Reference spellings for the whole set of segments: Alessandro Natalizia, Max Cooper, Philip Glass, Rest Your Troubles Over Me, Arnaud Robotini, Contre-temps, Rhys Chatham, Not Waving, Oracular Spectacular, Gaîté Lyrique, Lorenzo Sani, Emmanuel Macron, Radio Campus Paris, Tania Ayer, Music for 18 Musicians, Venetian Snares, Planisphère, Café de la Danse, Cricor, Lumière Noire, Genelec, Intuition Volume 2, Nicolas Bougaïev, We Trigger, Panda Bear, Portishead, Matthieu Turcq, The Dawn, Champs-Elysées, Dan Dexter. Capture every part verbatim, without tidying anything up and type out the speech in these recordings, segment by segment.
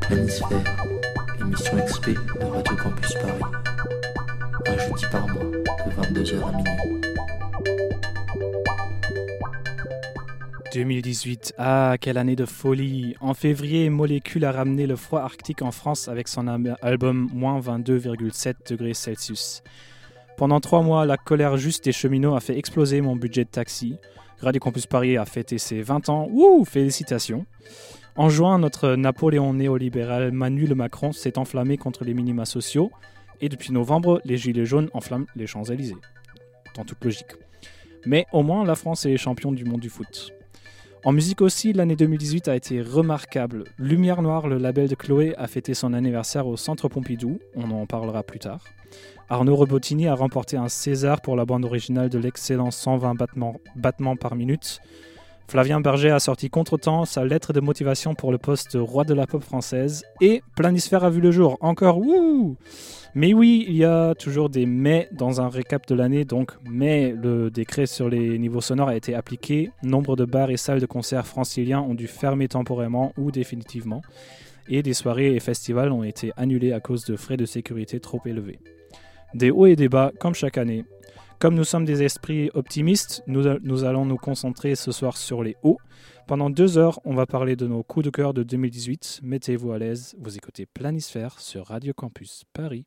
Planisphère, émission X P de Radio Campus Paris. Un jeudi par mois, de vingt-deux heures à minuit. deux mille dix-huit, ah, quelle année de folie! En février, Molécule a ramené le froid arctique en France avec son album moins vingt-deux virgule sept degrés Celsius. Pendant trois mois, la colère juste des cheminots a fait exploser mon budget de taxi. Radio Campus Paris a fêté ses vingt ans. Ouh, félicitations! En juin, notre Napoléon néolibéral Emmanuel Macron s'est enflammé contre les minima sociaux. Et depuis novembre, les gilets jaunes enflamment les Champs-Elysées. Dans toute logique. Mais au moins, la France est championne du monde du foot. En musique aussi, l'année deux mille dix-huit a été remarquable. Lumière Noire, le label de Chloé, a fêté son anniversaire au Centre Pompidou. On en parlera plus tard. Arnaud Robotini a remporté un César pour la bande originale de l'excellent cent vingt battements, battements par minute. Flavien Berger a sorti Contre-temps, sa lettre de motivation pour le poste roi de la pop française. Et Planisphère a vu le jour, encore wouh! Mais oui, il y a toujours des mais dans un récap de l'année, donc mais le décret sur les niveaux sonores a été appliqué. Nombre de bars et salles de concert franciliens ont dû fermer temporairement ou définitivement. Et des soirées et festivals ont été annulés à cause de frais de sécurité trop élevés. Des hauts et des bas, comme chaque année. Comme nous sommes des esprits optimistes, nous, nous allons nous concentrer ce soir sur les hauts. Pendant deux heures, on va parler de nos coups de cœur de deux mille dix-huit. Mettez-vous à l'aise, vous écoutez Planisphère sur Radio Campus Paris.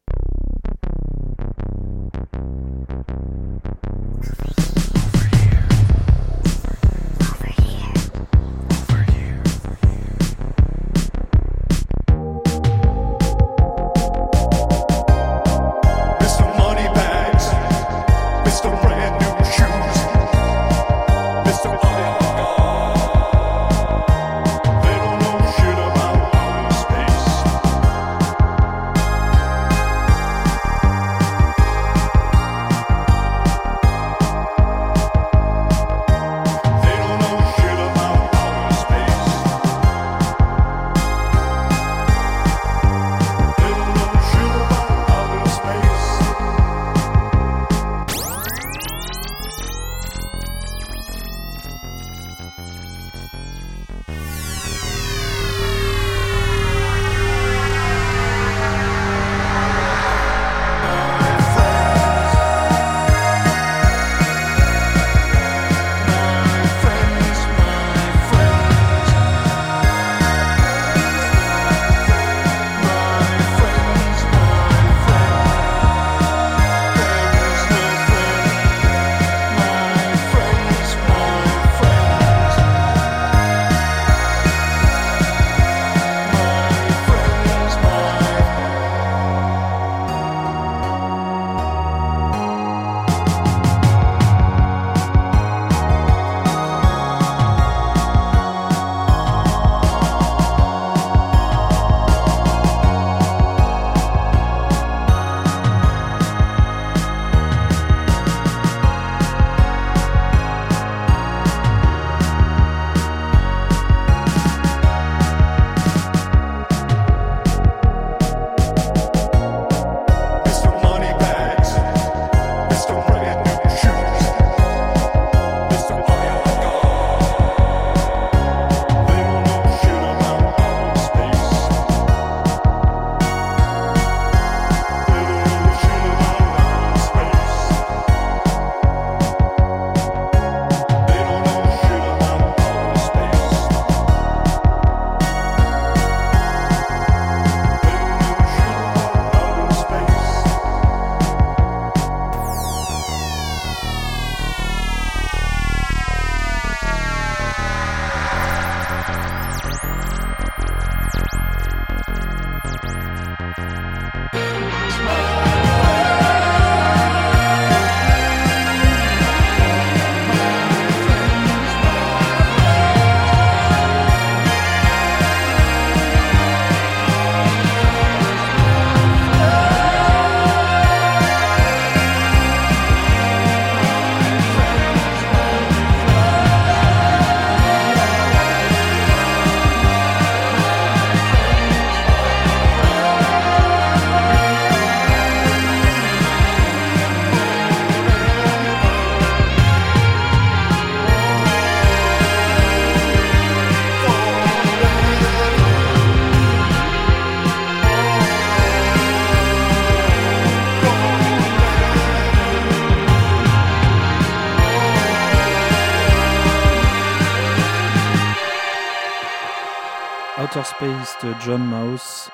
Outer Space de John Maus,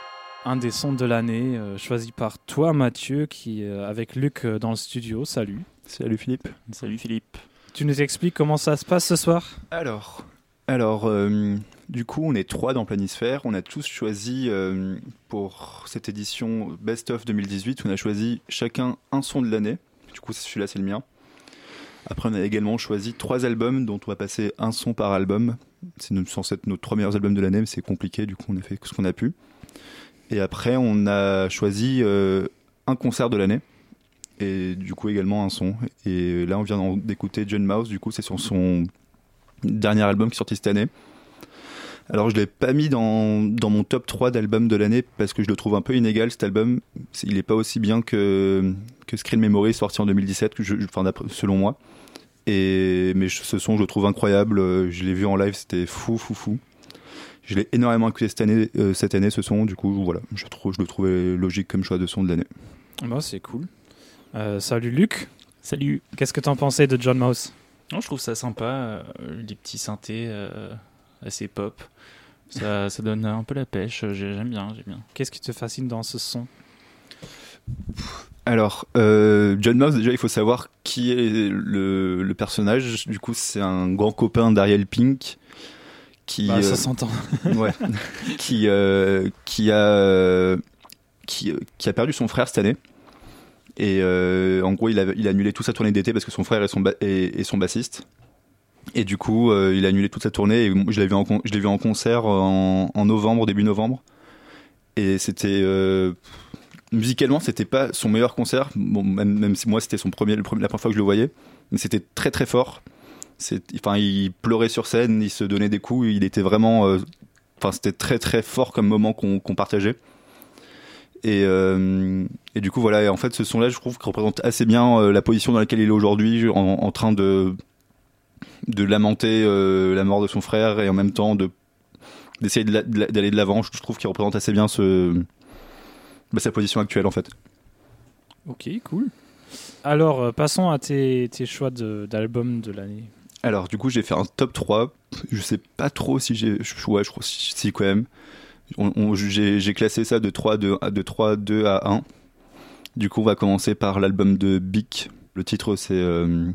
un des sons de l'année, euh, choisi par toi Mathieu, qui euh, avec Luc euh, dans le studio. Salut. Salut Philippe. Salut Philippe. Tu nous expliques comment ça se passe ce soir ? Alors, alors euh, du coup, on est trois dans Planisphère. On a tous choisi euh, pour cette édition Best of deux mille dix-huit, on a choisi chacun un son de l'année. Du coup, celui-là, c'est le mien. Après, on a également choisi trois albums dont on va passer un son par album. C'est censé être nos trois meilleurs albums de l'année, mais c'est compliqué, du coup on a fait ce qu'on a pu. Et après on a choisi euh, un concert de l'année et du coup également un son. Et là on vient d'écouter John Maus, du coup c'est sur son dernier album qui est sorti cette année. Alors je ne l'ai pas mis dans, dans mon top trois d'albums de l'année parce que je le trouve un peu inégal cet album. Il n'est pas aussi bien que, que Screen Memory sorti en deux mille dix-sept, que je, enfin, selon moi. Et, mais ce son je le trouve incroyable, je l'ai vu en live, c'était fou fou fou. Je l'ai énormément écouté cette année, euh, cette année ce son, du coup voilà, je, trou- je le trouvais logique comme choix de son de l'année. Bah, c'est cool. Euh, salut Luc. Salut. Qu'est-ce que t'en pensais de John Maus ? Non, je trouve ça sympa, euh, des petits synthés euh, assez pop, ça, ça donne un peu la pêche, j'aime bien, j'aime bien. Qu'est-ce qui te fascine dans ce son ? Alors, euh, John Maus, déjà, il faut savoir qui est le, le personnage. Du coup, c'est un grand copain d'Ariel Pink qui bah, ça euh, s'entend. Ouais. qui euh, qui a qui qui a perdu son frère cette année. Et euh, en gros, il a il a annulé toute sa tournée d'été parce que son frère est son ba- est, est son bassiste. Et du coup, euh, il a annulé toute sa tournée. Et je l'ai vu en con- je l'ai vu en concert en, en novembre, début novembre. Et c'était euh, musicalement, c'était pas son meilleur concert. Bon, même, même si moi, c'était son premier, le premier, la première fois que je le voyais, mais c'était très très fort. C'est, enfin, il pleurait sur scène, il se donnait des coups. Il était vraiment, euh, enfin, c'était très très fort comme moment qu'on, qu'on partageait. Et, euh, et du coup, voilà. Et en fait, ce son-là, je trouve qu'il représente assez bien euh, la position dans laquelle il est aujourd'hui, en, en train de de lamenter euh, la mort de son frère et en même temps de d'essayer de la, de la, d'aller de l'avant. Je trouve qu'il représente assez bien ce Bah, sa position actuelle en fait. Ok, cool. Alors passons à tes, tes choix de, d'albums de l'année. Alors du coup j'ai fait un top trois. Je sais pas trop si j'ai... Ouais je crois si, si quand même. On, on, j'ai, j'ai classé ça de trois, deux, de trois, deux à un. Du coup on va commencer par l'album de Beak. Le titre c'est... Euh...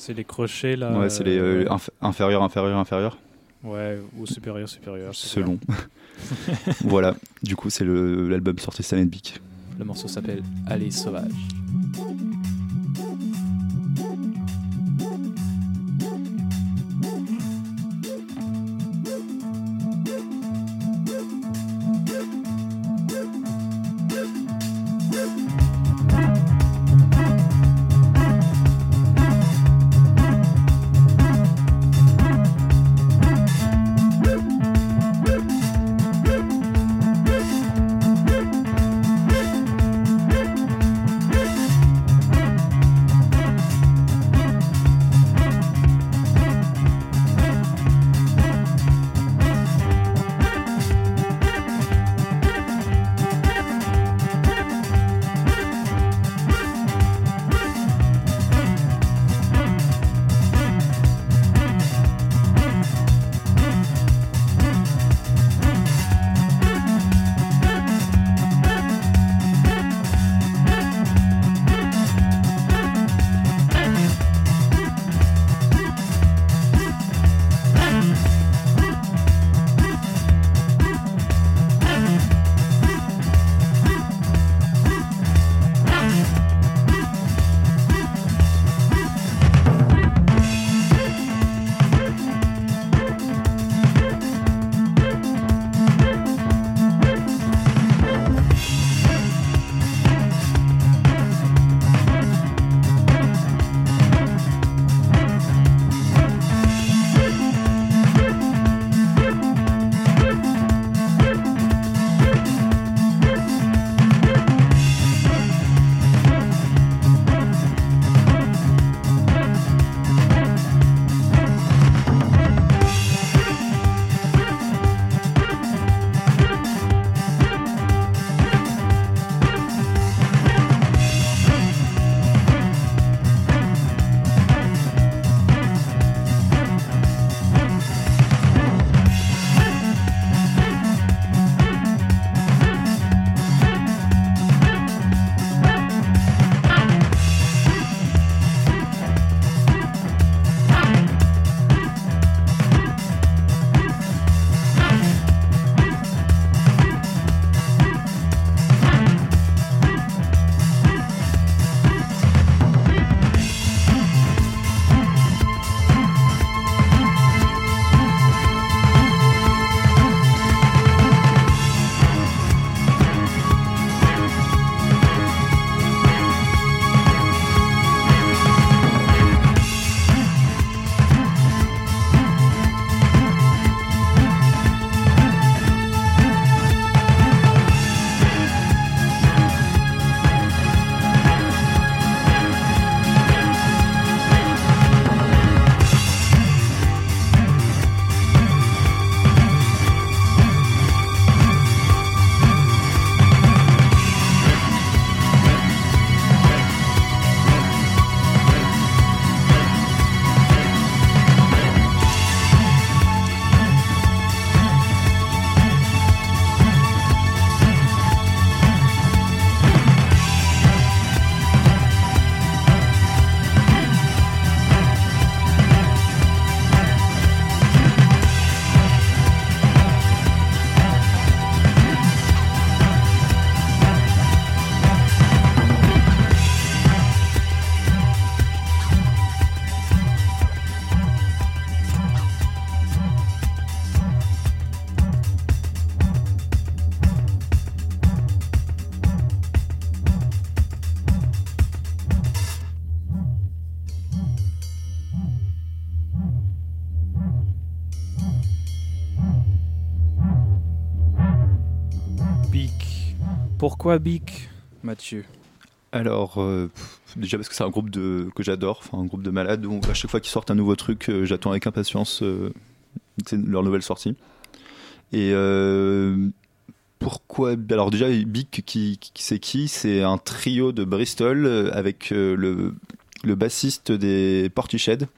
C'est les crochets là. Ouais c'est les euh, inf- inférieurs, inférieurs, inférieurs. Ouais, ou supérieur, supérieur. Selon. Voilà, du coup, c'est le, l'album sorti cette année de Beak. Le morceau s'appelle Allée sauvage. Pourquoi Beak, Mathieu ? Alors, euh, pff, déjà parce que c'est un groupe de, que j'adore, un groupe de malades où à chaque fois qu'ils sortent un nouveau truc, euh, j'attends avec impatience euh, leur nouvelle sortie. Et euh, pourquoi ? Alors déjà, Beak, qui, qui, c'est qui ? C'est un trio de Bristol avec euh, le, le bassiste des Portishead.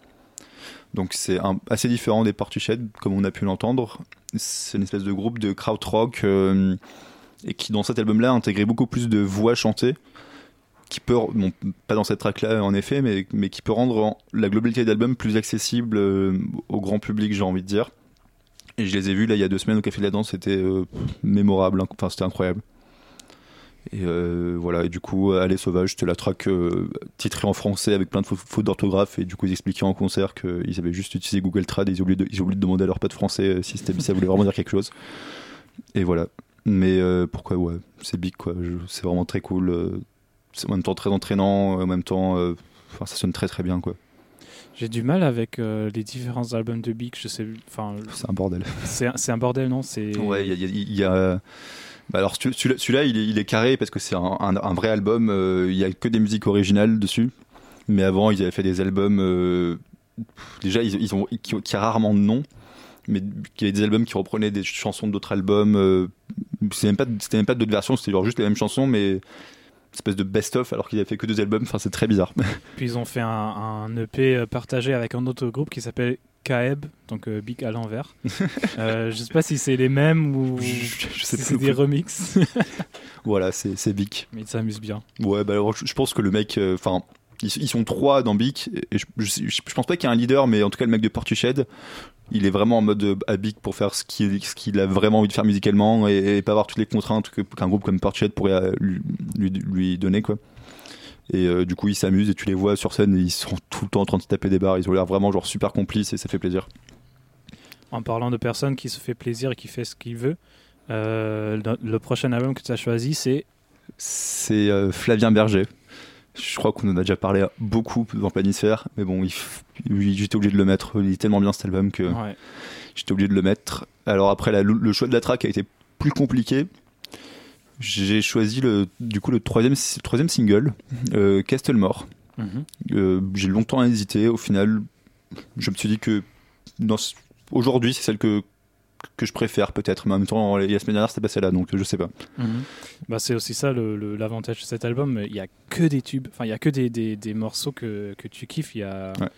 Donc c'est un, assez différent des Portishead, comme on a pu l'entendre. C'est une espèce de groupe de krautrock euh, et qui, dans cet album-là, intégrait beaucoup plus de voix chantées, qui peut, bon, pas dans cette track-là en effet, mais, mais qui peut rendre en, la globalité de l'album plus accessible euh, au grand public, j'ai envie de dire. Et je les ai vus là il y a deux semaines au Café de la Danse, c'était euh, mémorable, hein, enfin c'était incroyable. Et euh, voilà, et du coup, Allez Sauvage, c'était la track euh, titrée en français avec plein de fautes d'orthographe, et du coup, ils expliquaient en concert qu'ils avaient juste utilisé Google Trad et ils ont oublié de, ils ont oublié de demander à leur pote français euh, si, si ça voulait vraiment dire quelque chose. Et voilà. Mais euh, pourquoi, ouais, c'est Beak, quoi. Je, c'est vraiment très cool. Euh, c'est en même temps très entraînant, en même temps, euh, enfin, ça sonne très très bien, quoi. J'ai du mal avec euh, les différents albums de Beak, je sais, enfin. C'est un bordel. C'est un, c'est un bordel, non ? C'est. Ouais, il y a. Y a, y a... Bah alors celui-là, celui-là il, est, il est carré parce que c'est un, un, un vrai album, il euh, n'y a que des musiques originales dessus, mais avant ils avaient fait des albums, euh, déjà ils, ils ont, qui ont rarement de nom, mais il y avait des albums qui reprenaient des chansons d'autres albums, euh, c'était, même pas, c'était même pas d'autres versions, c'était genre juste les mêmes chansons, mais une espèce de best-of alors qu'ils n'avaient fait que deux albums, enfin c'est très bizarre. Puis ils ont fait un, un E P partagé avec un autre groupe qui s'appelle... Kaeb, donc euh, Beak à l'envers. Euh, je sais pas si c'est les mêmes ou je, je, je sais si c'est des remixes. Voilà, c'est, c'est Beak. Mais ils s'amusent bien. Ouais, bah alors, je, je pense que le mec, enfin, euh, ils, ils sont trois dans Beak. Et je, je, je pense pas qu'il y a un leader, mais en tout cas le mec de Portishead, il est vraiment en mode à Beak pour faire ce qu'il, ce qu'il a vraiment envie de faire musicalement et, et pas avoir toutes les contraintes que, qu'un groupe comme Portishead pourrait lui, lui, lui donner, quoi. Et euh, du coup, ils s'amusent et tu les vois sur scène, et ils sont tout le temps en train de se taper des barres. Ils ont l'air vraiment genre super complices et ça fait plaisir. En parlant de personne qui se fait plaisir et qui fait ce qu'il veut, euh, le prochain album que tu as choisi, c'est c'est euh, Flavien Berger. Je crois qu'on en a déjà parlé beaucoup dans Planisphère, mais bon, il f... j'étais obligé de le mettre. Il est tellement bien cet album que ouais. J'étais obligé de le mettre. Alors après, la, le choix de la track a été plus compliqué. J'ai choisi le, du coup le troisième, le troisième single, euh, Castelmaure. Mmh. Euh, j'ai longtemps hésité. Au final, je me suis dit que dans, aujourd'hui, c'est celle que, que je préfère peut-être. Mais en même temps, la semaine dernière, c'était pas celle-là, donc je sais pas. Mmh. Bah, c'est aussi ça le, le, l'avantage de cet album. Il n'y a que des tubes, enfin, il n'y a que des, des, des morceaux que, que tu kiffes. Il y a... ouais.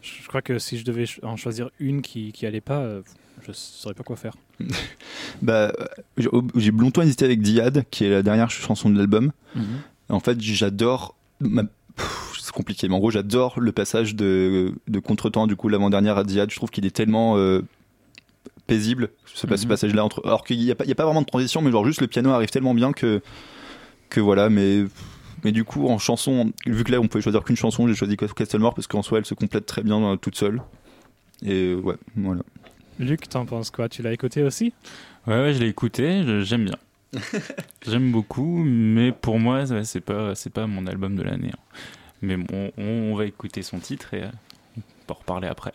Je crois que si je devais en choisir une qui qui allait pas, je saurais pas quoi faire. Bah, j'ai longtemps hésité avec Dyad, qui est la dernière chanson de l'album. Mm-hmm. En fait, j'adore. Ma... Pff, c'est compliqué, mais en gros, j'adore le passage de de Contre-temps, du coup, l'avant-dernière à Dyad. Je trouve qu'il est tellement euh, paisible ce mm-hmm. passage-là entre. Alors qu'il y a pas il y a pas vraiment de transition, mais genre juste le piano arrive tellement bien que que voilà, mais. Mais du coup, en chanson, vu que là on pouvait choisir qu'une chanson, j'ai choisi Castelmaure parce qu'en soi elle se complète très bien toute seule. Et ouais, voilà. Luc, t'en penses quoi ? Tu l'as écouté aussi ? Ouais, ouais, je l'ai écouté, je, j'aime bien. J'aime beaucoup, mais pour moi, ouais, c'est, pas, c'est pas mon album de l'année. Hein. Mais bon, on, on va écouter son titre et euh, on peut en reparler après.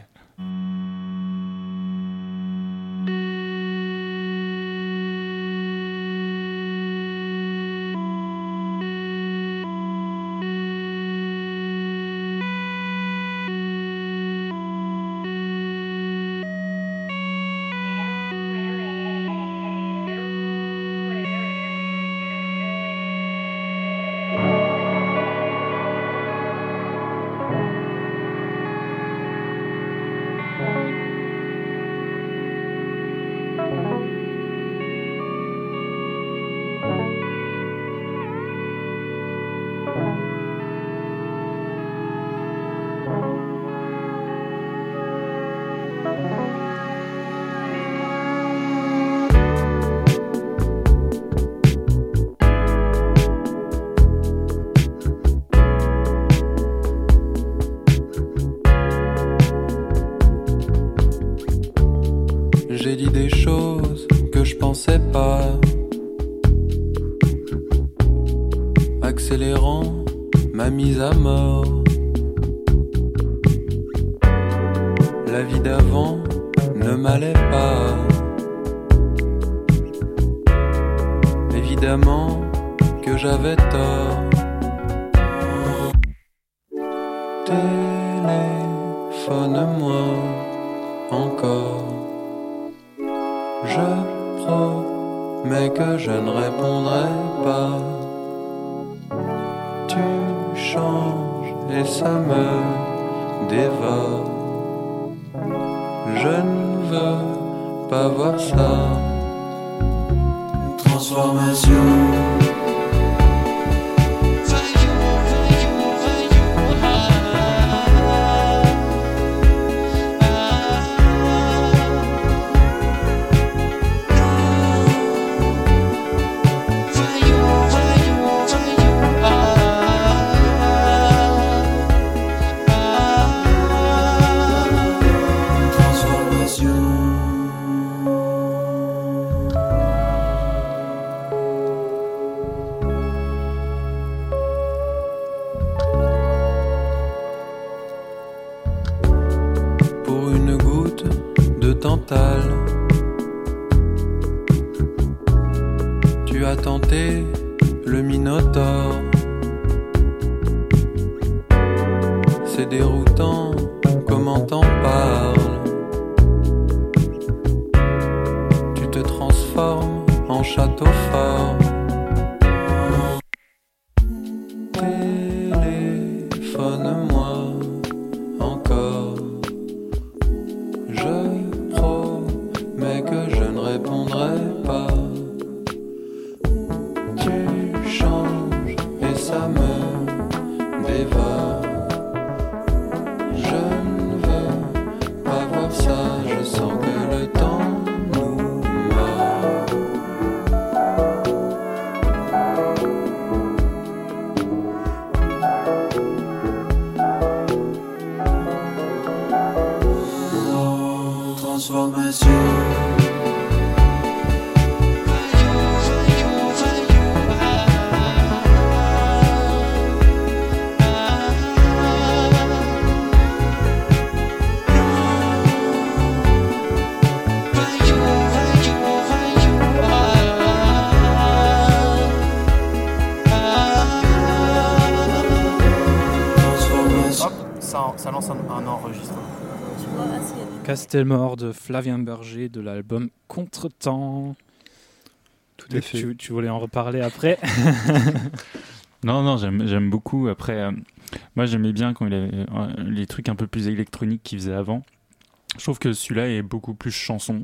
Accélérant ma mise à mort. La vie d'avant ne m'allait pas. Évidemment, que j'avais tort. Téléphone-moi encore. Je promets que je ne répondrai pas. Tu changes et ça me dévore. Je ne veux pas voir ça. Transformation. Castelmaure de Flavien Berger de l'album Contre-temps. Tout à fait. Tu, tu voulais en reparler après. Non, non, j'aime, j'aime beaucoup. Après, euh, moi j'aimais bien quand il avait euh, les trucs un peu plus électroniques qu'il faisait avant. Je trouve que celui-là est beaucoup plus chanson.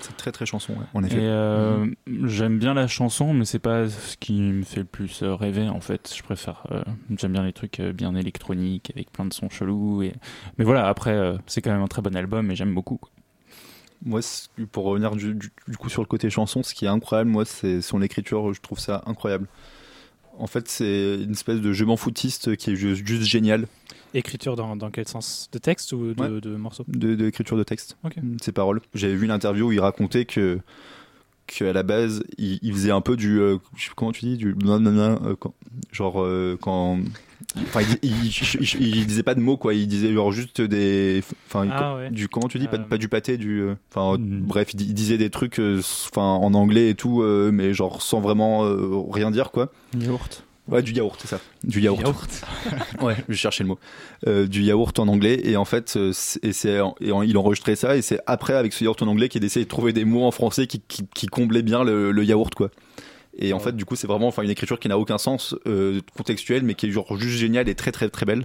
C'est très très chanson, ouais, en effet. Et euh, mmh. j'aime bien la chanson, mais c'est pas ce qui me fait le plus rêver en fait. Je préfère. Euh, j'aime bien les trucs bien électroniques avec plein de sons chelous. Et... Mais voilà, après, euh, c'est quand même un très bon album et j'aime beaucoup. Quoi. Moi, pour revenir du, du, du coup sur le côté chanson, ce qui est incroyable, moi, c'est son écriture. Je trouve ça incroyable. En fait, c'est une espèce de je m'en foutiste qui est juste, juste génial. Écriture dans, dans quel sens ? De texte ou de, ouais, de, de morceaux ? de, de écriture de texte, okay. Ses paroles. J'avais vu l'interview où il racontait que, que à la base, il, il faisait un peu du... Euh, comment tu dis ? Du blablabla, euh, quand, genre euh, quand... Enfin, il, il, il, il, il disait pas de mots, quoi. Il disait genre juste des... Enfin, ah, ouais. du Comment tu dis ? Pas, euh... pas du pâté, du... Enfin, euh, mm. bref, il, il disait des trucs euh, en anglais et tout, euh, mais genre sans vraiment euh, rien dire, quoi. Yaourt. Ouais, du yaourt, c'est ça. Du yaourt. Du yaourt. Ouais, je cherchais le mot. Euh, du yaourt en anglais. Et en fait, c'est, et c'est, et en, il enregistrait ça. Et c'est après, avec ce yaourt en anglais, qu'il essayait de trouver des mots en français qui, qui, qui comblaient bien le, le yaourt, quoi. Et en ouais. fait, du coup, c'est vraiment enfin, une écriture qui n'a aucun sens euh, contextuel, mais qui est genre juste géniale et très, très, très belle.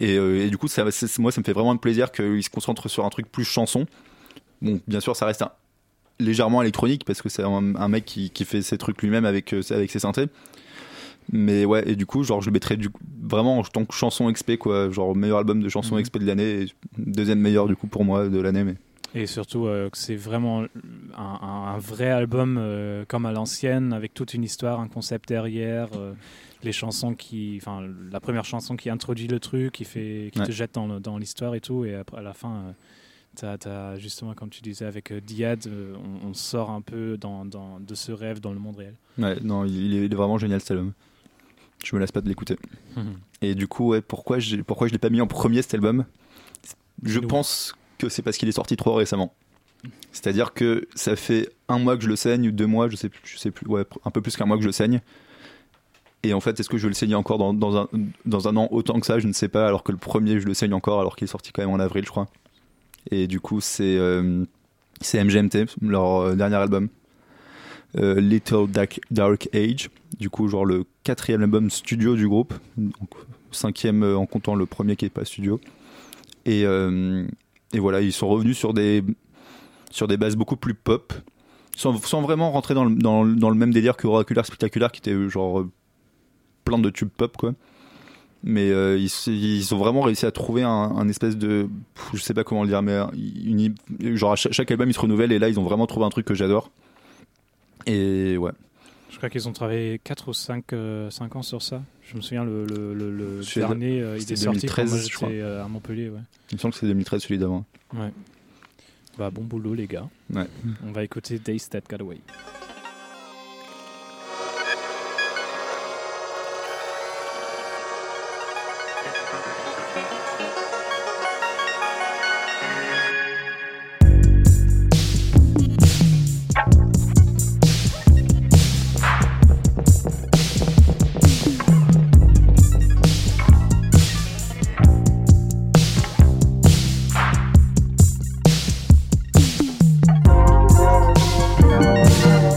Et, euh, et du coup, ça, c'est, moi, ça me fait vraiment plaisir qu'il se concentre sur un truc plus chanson. Bon, bien sûr, ça reste un, légèrement électronique, parce que c'est un, un mec qui, qui fait ses trucs lui-même avec, avec ses synthés. Mais ouais, et du coup, genre, je le mettrais du coup, vraiment en tant que chanson X P, quoi. Genre, meilleur album de chanson mmh. X P de l'année, et deuxième meilleur, du coup, pour moi, de l'année. Mais... Et surtout, euh, que c'est vraiment un, un, un vrai album euh, comme à l'ancienne, avec toute une histoire, un concept derrière, euh, les chansons qui. Enfin, la première chanson qui introduit le truc, qui, fait, qui ouais. te jette dans, dans l'histoire et tout, et après, à la fin. Euh, T'as, t'as, justement, comme tu disais, avec euh, Dyad, euh, on, on sort un peu dans, dans, de ce rêve dans le monde réel. Ouais, non, il, il est vraiment génial cet album. Je me lasse pas de l'écouter. Mmh. Et du coup, ouais, pourquoi, j'ai, pourquoi je l'ai pas mis en premier cet album ? Je Nous. pense que c'est parce qu'il est sorti trop récemment. Mmh. C'est-à-dire que ça fait un mois que je le saigne, deux mois, je sais, je sais plus, ouais, un peu plus qu'un mois que je le saigne. Et en fait, est-ce que je vais le saigner encore dans, dans, un, dans un an autant que ça? Je ne sais pas, alors que le premier, je le saigne encore, alors qu'il est sorti quand même en avril, je crois. Et du coup, c'est, euh, c'est M G M T, leur euh, dernier album. Euh, Little Dark, Dark Age, du coup, genre le quatrième album studio du groupe. Donc, cinquième euh, en comptant le premier qui n'est pas studio. Et, euh, et voilà, ils sont revenus sur des, sur des bases beaucoup plus pop, sans, sans vraiment rentrer dans le, dans, dans le même délire que Oracular Spectacular, qui était genre... plein de tubes pop quoi, mais euh, ils, ils ont vraiment réussi à trouver un, un espèce de, je sais pas comment le dire, mais une, genre chaque, chaque album ils se renouvellent, et là ils ont vraiment trouvé un truc que j'adore. Et ouais, je crois qu'ils ont travaillé quatre ou cinq euh, cinq ans sur ça. Je me souviens le, le, le, le dernier euh, il est sorti quand moi j'étais euh, à Montpellier. Ouais, il me semble que c'est deux mille treize celui d'avant. Ouais, bah bon boulot les gars. Ouais, on va écouter Days That Got Away. Thank you.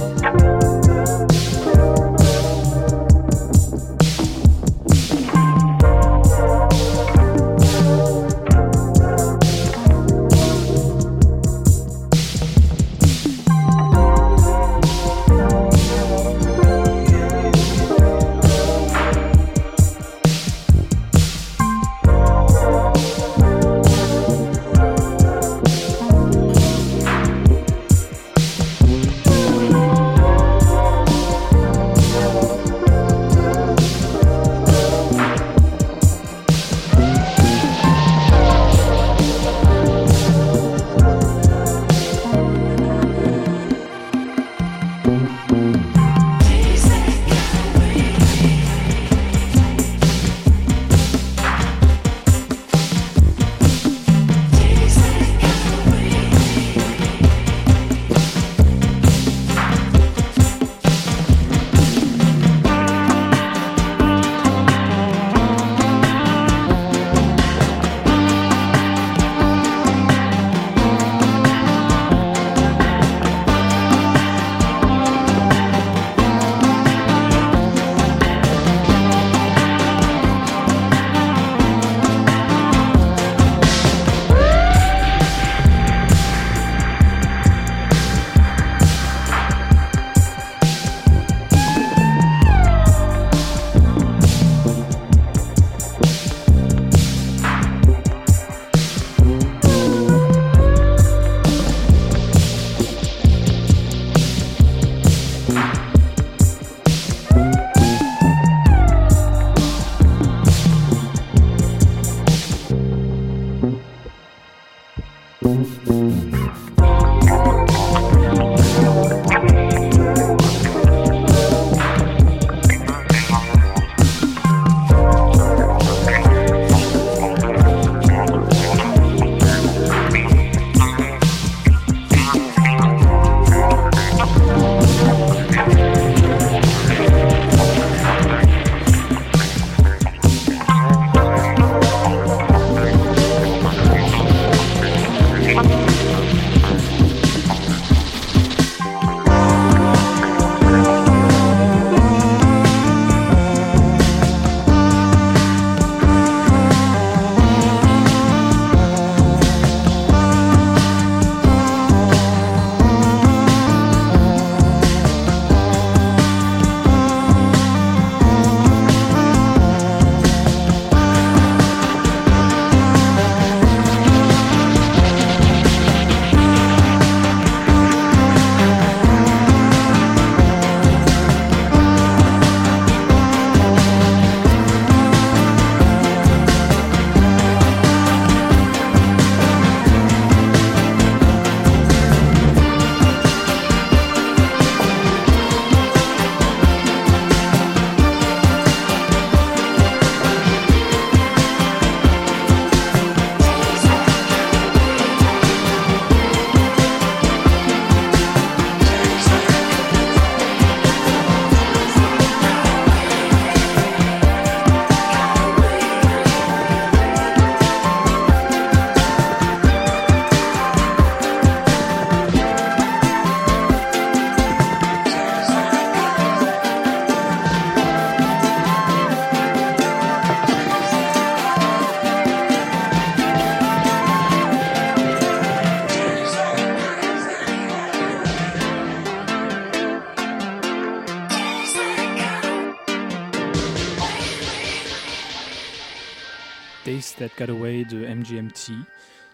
State Calloway de M G M T.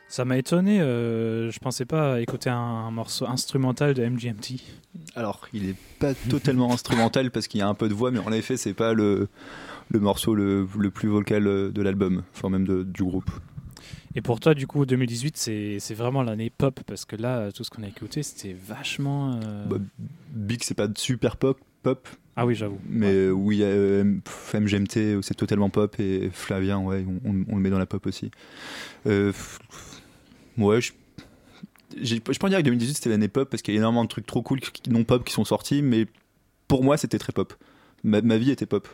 Ça m'a étonné, euh, je pensais pas écouter un, un morceau instrumental de M G M T. Alors, il est pas totalement instrumental parce qu'il y a un peu de voix, mais en effet, c'est pas le, le morceau le, le plus vocal de l'album, enfin même de, du groupe. Et pour toi, du coup, deux mille dix-huit, c'est, c'est vraiment l'année pop, parce que là, tout ce qu'on a écouté, c'était vachement... Euh... Bah, Beak, c'est pas super pop, pop. Ah oui, j'avoue. Mais ouais. Oui, euh, M G M T, c'est totalement pop, et Flavien, ouais, on, on, on le met dans la pop aussi. Euh, ouais, je, je peux dire que deux mille dix-huit, c'était l'année pop, parce qu'il y a énormément de trucs trop cool, non pop, qui sont sortis, mais pour moi, c'était très pop. Ma, ma vie était pop.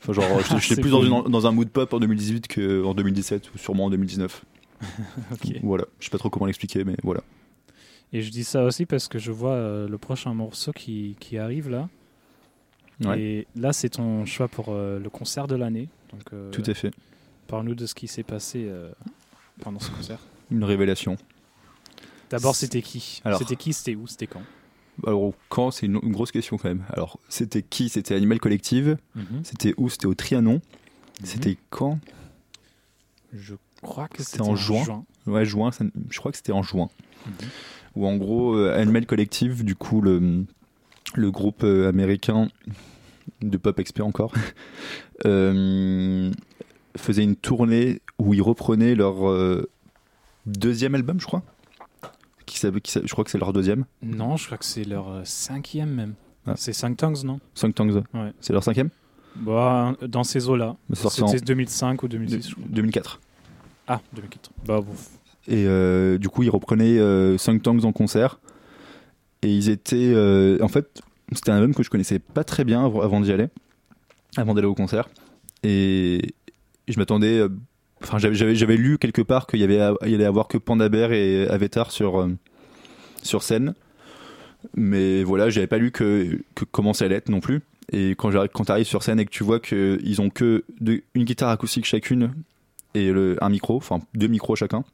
Enfin, genre, je suis plus cool. dans, dans un mood pop en deux mille dix-huit qu'en deux mille dix-sept ou sûrement en deux mille dix-neuf. Okay. Voilà, je sais pas trop comment l'expliquer, mais voilà. Et je dis ça aussi parce que je vois euh, le prochain morceau qui, qui arrive là. Ouais. Et là, c'est ton choix pour euh, le concert de l'année. Donc, euh, tout à fait. Parle-nous de ce qui s'est passé euh, pendant ce concert. Une révélation. D'abord, c'était qui ? Alors... C'était qui ? C'était où ? C'était quand ? Alors, quand, c'est une, une grosse question quand même. Alors, c'était qui ? C'était Animal Collective. Mm-hmm. C'était où ? C'était au Trianon. Mm-hmm. C'était quand ? Je crois que c'était, c'était en, en juin. juin. Ouais, juin. Ça, je crois que c'était en juin. Mm-hmm. Où en gros, euh, Animal Collective, du coup, le, le groupe euh, américain de Pop Expert encore, euh, faisait une tournée où ils reprenaient leur euh, deuxième album, je crois. Qui s'a, qui s'a, je crois que c'est leur deuxième. Non, je crois que c'est leur euh, cinquième même. Ah. C'est cinq Tongues, non cinq Tongues, ouais. C'est leur cinquième bah, dans ces eaux-là. C'était en... deux mille cinq ou deux mille six, je crois. deux mille quatre. Ah, deux mille quatre. Bah, bon. Et euh, du coup, ils reprenaient euh, cinq Tongues en concert. Et ils étaient... Euh, en fait, c'était un album que je connaissais pas très bien avant, avant d'y aller. Avant d'aller au concert. Et je m'attendais... Euh, Enfin, j'avais, j'avais, j'avais lu quelque part qu'il y avait, il y allait avoir que Panda Bear et Avey Tare sur euh, sur scène, mais voilà, j'avais pas lu que, que comment ça allait être non plus. Et quand quand t'arrives sur scène et que tu vois que ils ont que deux, une guitare acoustique chacune et le, un micro, enfin deux micros chacun,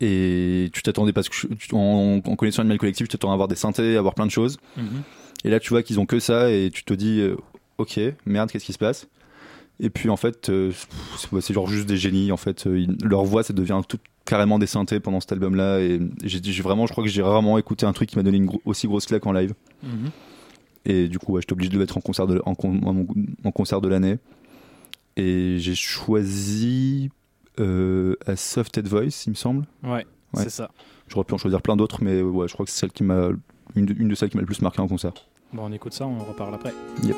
et tu t'attendais parce que en, en connaissant Animal Collective, tu t'attends à avoir des synthés, à avoir plein de choses. Mm-hmm. Et là, tu vois qu'ils ont que ça et tu te dis, euh, ok, merde, qu'est-ce qui se passe? Et puis en fait, euh, c'est genre juste des génies en fait. Ils, leur voix, ça devient tout carrément des synthés pendant cet album-là. Et j'ai, j'ai vraiment, je crois que j'ai rarement écouté un truc qui m'a donné une gro- aussi grosse claque en live. Mm-hmm. Et du coup, ouais, j'étais obligé de le mettre en concert de, en, en, en concert de l'année. Et j'ai choisi euh, A Soft Head Voice, il me semble. Ouais, ouais, c'est ça. J'aurais pu en choisir plein d'autres, mais ouais, je crois que c'est celle qui m'a une de, une de celles qui m'a le plus marqué en concert. Bon, on écoute ça, on reparle après. Yep.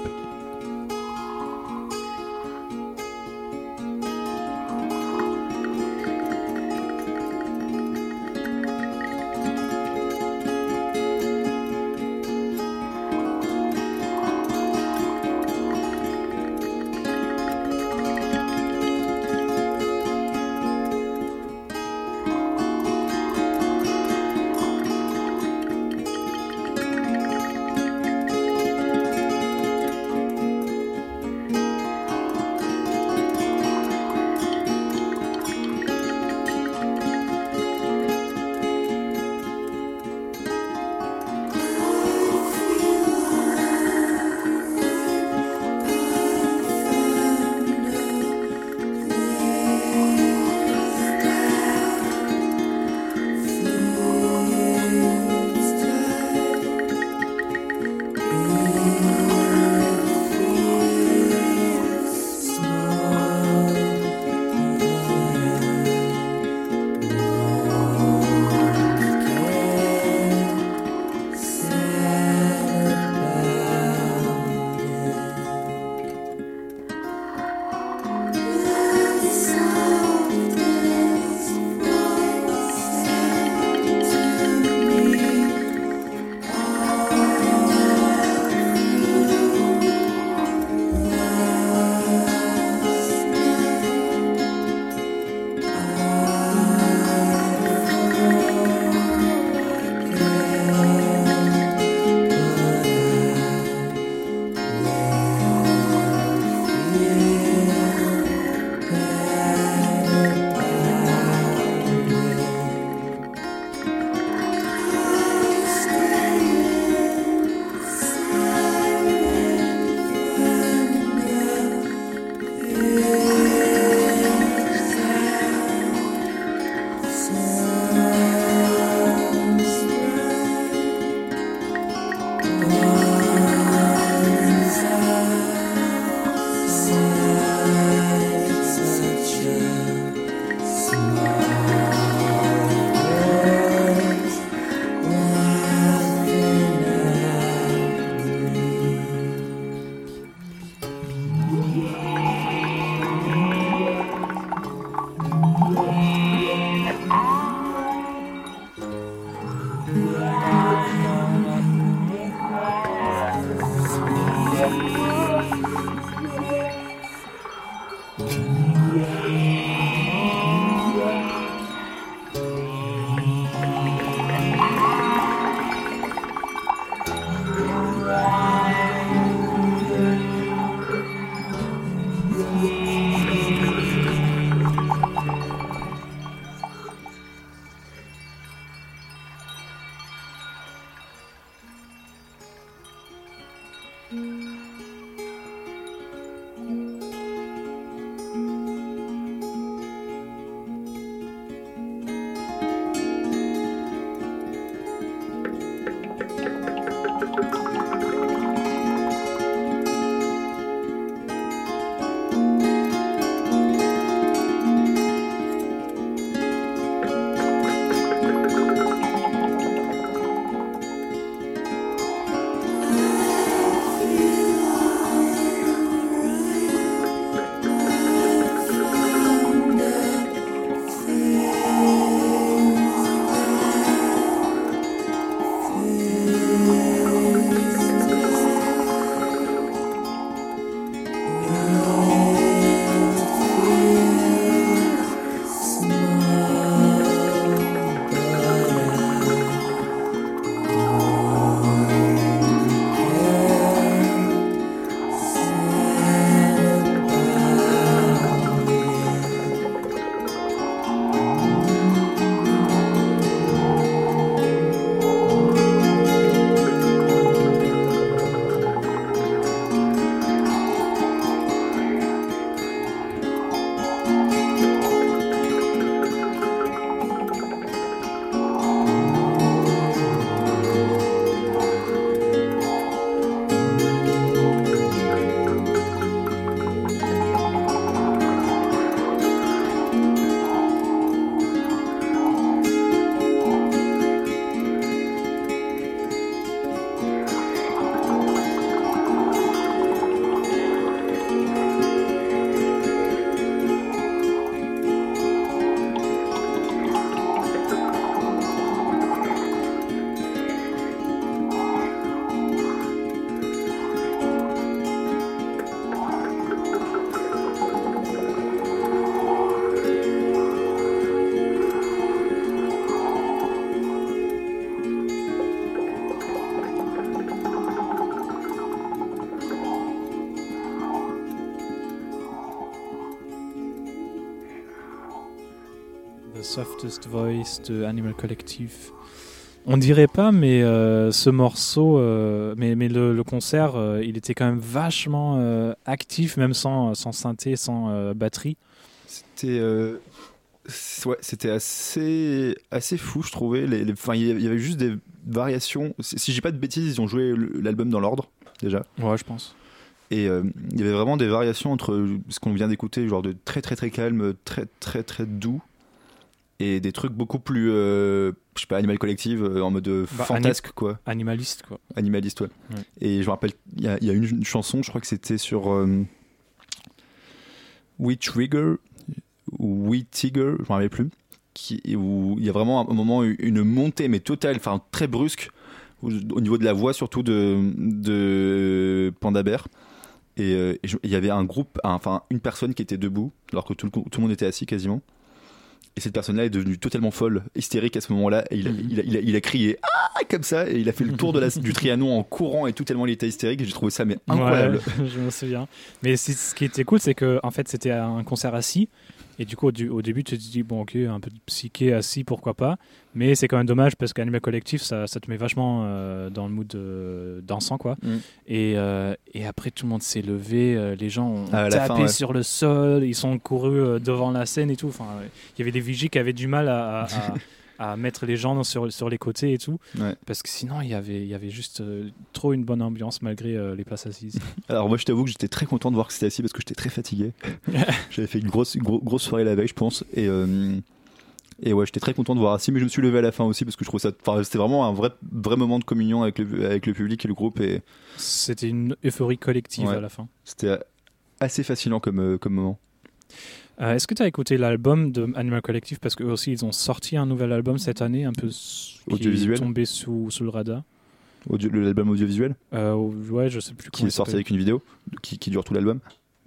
The Softest Voice de Animal Collective. On dirait pas, mais euh, ce morceau, euh, mais, mais le, le concert, euh, il était quand même vachement euh, actif, même sans, sans synthé, sans euh, batterie. C'était, euh, ouais, c'était assez, assez fou, je trouvais. Les, les, enfin, il y avait juste des variations. Si, si je dis pas de bêtises, ils ont joué l'album dans l'ordre, déjà. Ouais, je pense. Et euh, il y avait vraiment des variations entre ce qu'on vient d'écouter, genre de très très très calme, très très très doux, et des trucs beaucoup plus, euh, je sais pas, Animal Collective, euh, en mode bah, fantasque ani- quoi. Animaliste quoi. Animaliste, ouais. ouais. Et je me rappelle, il y a, y a une, une chanson, je crois que c'était sur euh, We Trigger, ou We Trigger, je m'en rappelle plus, qui, où il y a vraiment un, un moment, une montée, mais totale, enfin très brusque, au niveau de la voix surtout de, de Panda Bear. Et il y avait un groupe, enfin une personne qui était debout, alors que tout le, tout le monde était assis quasiment. Et cette personne-là est devenue totalement folle, hystérique à ce moment-là. Et il a, mm-hmm. il a, il a, il a crié « Ah !» comme ça. Et il a fait le tour de la, du Trianon en courant et tout, tellement il était hystérique. Et j'ai trouvé ça mais incroyable. Ouais, je me souviens. Mais ce qui était cool, c'est que en fait, c'était un concert assis. Et du coup, au, au début, tu te dis « Bon, ok, un peu de psyché assis, pourquoi pas ?» Mais c'est quand même dommage parce qu'Animal Collective, ça, ça te met vachement euh, dans le mood euh, dansant, quoi. Mm. Et, euh, et après, tout le monde s'est levé. Euh, les gens ont ah, tapé fin, ouais. sur le sol. Ils sont courus euh, devant la scène et tout. Enfin, il ouais. y avait des vigies qui avaient du mal à, à, à, à mettre les gens sur, sur les côtés et tout. Ouais. Parce que sinon, y avait, y avait juste euh, trop une bonne ambiance malgré euh, les places assises. Alors moi, je t'avoue que j'étais très content de voir que c'était assis parce que j'étais très fatigué. J'avais fait une grosse, gro- grosse soirée la veille, je pense. Et... Euh... Et ouais, j'étais très content de voir assis, mais je me suis levé à la fin aussi parce que je trouvais ça. Enfin, c'était vraiment un vrai, vrai moment de communion avec le, avec le public et le groupe. Et... C'était une euphorie collective ouais. à la fin. C'était assez fascinant comme, comme moment. Euh, est-ce que tu as écouté l'album de Animal Collective ? Parce qu'eux aussi, ils ont sorti un nouvel album cette année, un peu audiovisuel. Qui est tombé sous, sous le radar. Audio, l'album audiovisuel ? euh, Ouais, je sais plus. Qui est sorti avec une vidéo qui, qui dure tout l'album ?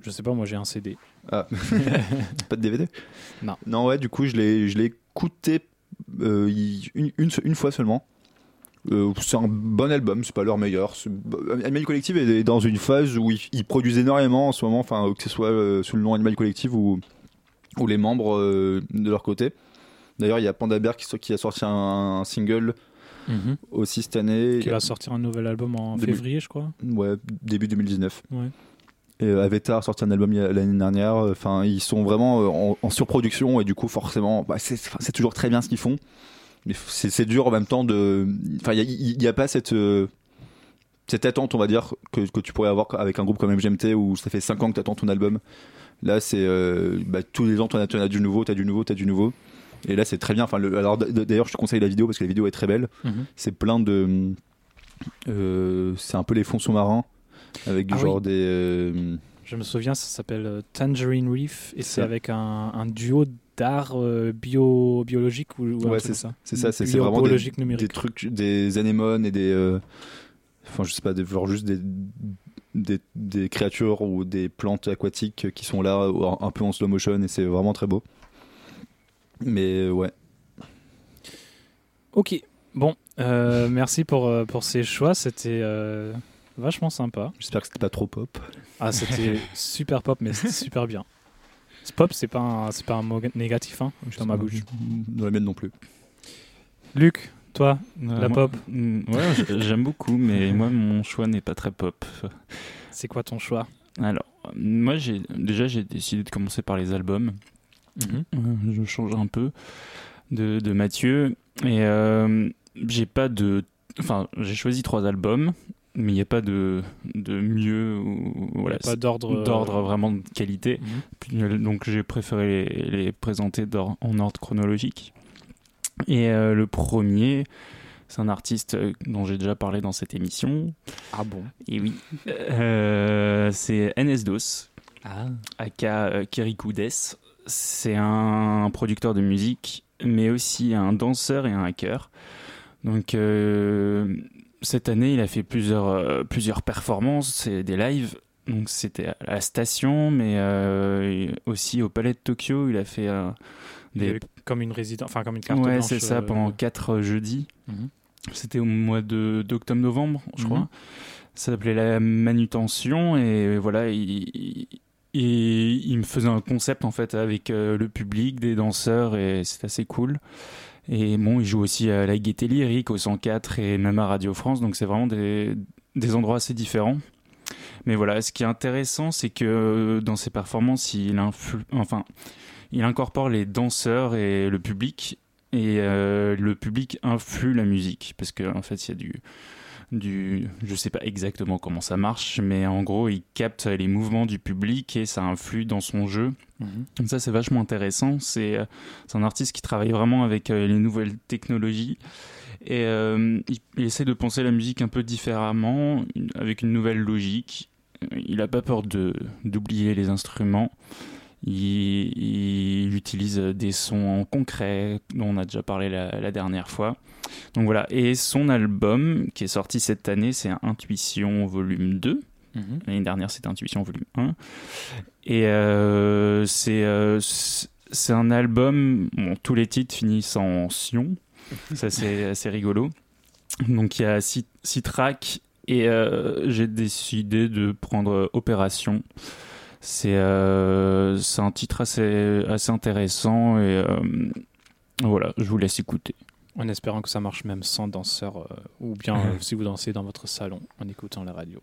Je sais pas, moi j'ai un C D. Ah, pas de D V D ? Non. Non, ouais, du coup, je l'ai, je l'ai écouté euh, une, une, une fois seulement. Euh, c'est un bon album, c'est pas leur meilleur. Animal Collective est dans une phase où ils, ils produisent énormément en ce moment, enfin, que ce soit euh, sous le nom Animal Collective ou, ou les membres euh, de leur côté. D'ailleurs, il y a Panda Bear qui, qui a sorti un, un single mm-hmm. aussi cette année. Qui va sortir un nouvel album en début, février, je crois. Ouais, début deux mille dix-neuf. Ouais. Avey Tare sorti un album l'année dernière. Enfin, ils sont vraiment en, en surproduction et du coup, forcément, bah, c'est, c'est toujours très bien ce qu'ils font. Mais c'est, c'est dur en même temps de. Enfin, il n'y a, a pas cette euh, cette attente, on va dire, que que tu pourrais avoir avec un groupe comme M G M T où ça fait cinq ans que t'attends ton album. Là, c'est euh, bah, tous les ans t'en as, t'en as du nouveau, t'as du nouveau, t'as du nouveau. Et là, c'est très bien. Enfin, le, alors d'ailleurs, je te conseille la vidéo parce que la vidéo est très belle. Mm-hmm. C'est plein de. Euh, c'est un peu les fonds sous-marins. Avec du ah genre oui. des. Euh... Je me souviens, ça s'appelle Tangerine Reef et c'est, c'est avec un, un duo d'art euh, bio, biologique ou, ou ouais, c'est ça. C'est ça, c'est, c'est vraiment des, des trucs, des anémones et des. Euh, enfin, je sais pas, des, genre juste des, des, des créatures ou des plantes aquatiques qui sont là, un peu en slow motion et c'est vraiment très beau. Mais ouais. Ok, bon, euh, merci pour, pour ces choix, c'était. Euh... Vachement sympa. J'espère que c'était pas trop pop. Ah, c'était super pop, mais c'était super bien. C'est pop, c'est pas un, c'est pas un mot négatif, hein, dans ma bouche. Dans la mienne non plus. Luc, toi, euh, la moi, pop ouais, j'aime beaucoup, mais moi, mon choix n'est pas très pop. C'est quoi ton choix ? Alors, moi, j'ai, déjà, j'ai décidé de commencer par les albums. Mm-hmm. Je change un peu de, de Mathieu. Et euh, j'ai pas de... Enfin, j'ai choisi trois albums. Mais il n'y a pas de, de mieux, ou, voilà, pas d'ordre, d'ordre vraiment de qualité. Mmh. Donc j'ai préféré les, les présenter en ordre chronologique. Et euh, le premier, c'est un artiste dont j'ai déjà parlé dans cette émission. Ah bon ? Et oui. Euh, c'est N S D O S, ah. aka Kerikou Dess. C'est un producteur de musique, mais aussi un danseur et un hacker. Donc... Euh, cette année, il a fait plusieurs, euh, plusieurs performances et des lives. Donc, c'était à la station, mais euh, aussi au Palais de Tokyo. Il a fait euh, des... comme une résidence, enfin comme une carte ouais, blanche. Ouais, c'est ça, euh... pendant quatre jeudis. Mm-hmm. C'était au mois de, d'octobre-novembre, je mm-hmm. crois. Ça s'appelait la manutention. Et voilà, il, il, et il me faisait un concept en fait avec euh, le public, des danseurs, et c'est assez cool. Et bon, il joue aussi à la Gaîté Lyrique, au cent quatre et même à Radio France, donc c'est vraiment des, des endroits assez différents. Mais voilà, ce qui est intéressant, c'est que dans ses performances, il, influ... enfin, il incorpore les danseurs et le public, et euh, le public influe la musique, parce qu'en fait, il y a du... Du, je sais pas exactement comment ça marche, mais en gros, il capte les mouvements du public et ça influe dans son jeu. Mmh. Ça, c'est vachement intéressant. C'est, c'est un artiste qui travaille vraiment avec les nouvelles technologies et euh, il, il essaie de penser la musique un peu différemment, avec une nouvelle logique. Il a pas peur de, d'oublier les instruments. Il, il utilise des sons en concret dont on a déjà parlé la, la dernière fois. Donc voilà, et son album qui est sorti cette année, c'est Intuition volume deux. Mmh. L'année dernière, c'était Intuition volume un. Et euh, c'est, euh, c'est un album, bon, tous les titres finissent en sion, ça c'est assez rigolo. Donc il y a six, six tracks et euh, j'ai décidé de prendre Opération. C'est, euh, c'est un titre assez, assez intéressant et euh, voilà, je vous laisse écouter. En espérant que ça marche même sans danseur euh, ou bien euh, si vous dansez dans votre salon en écoutant la radio.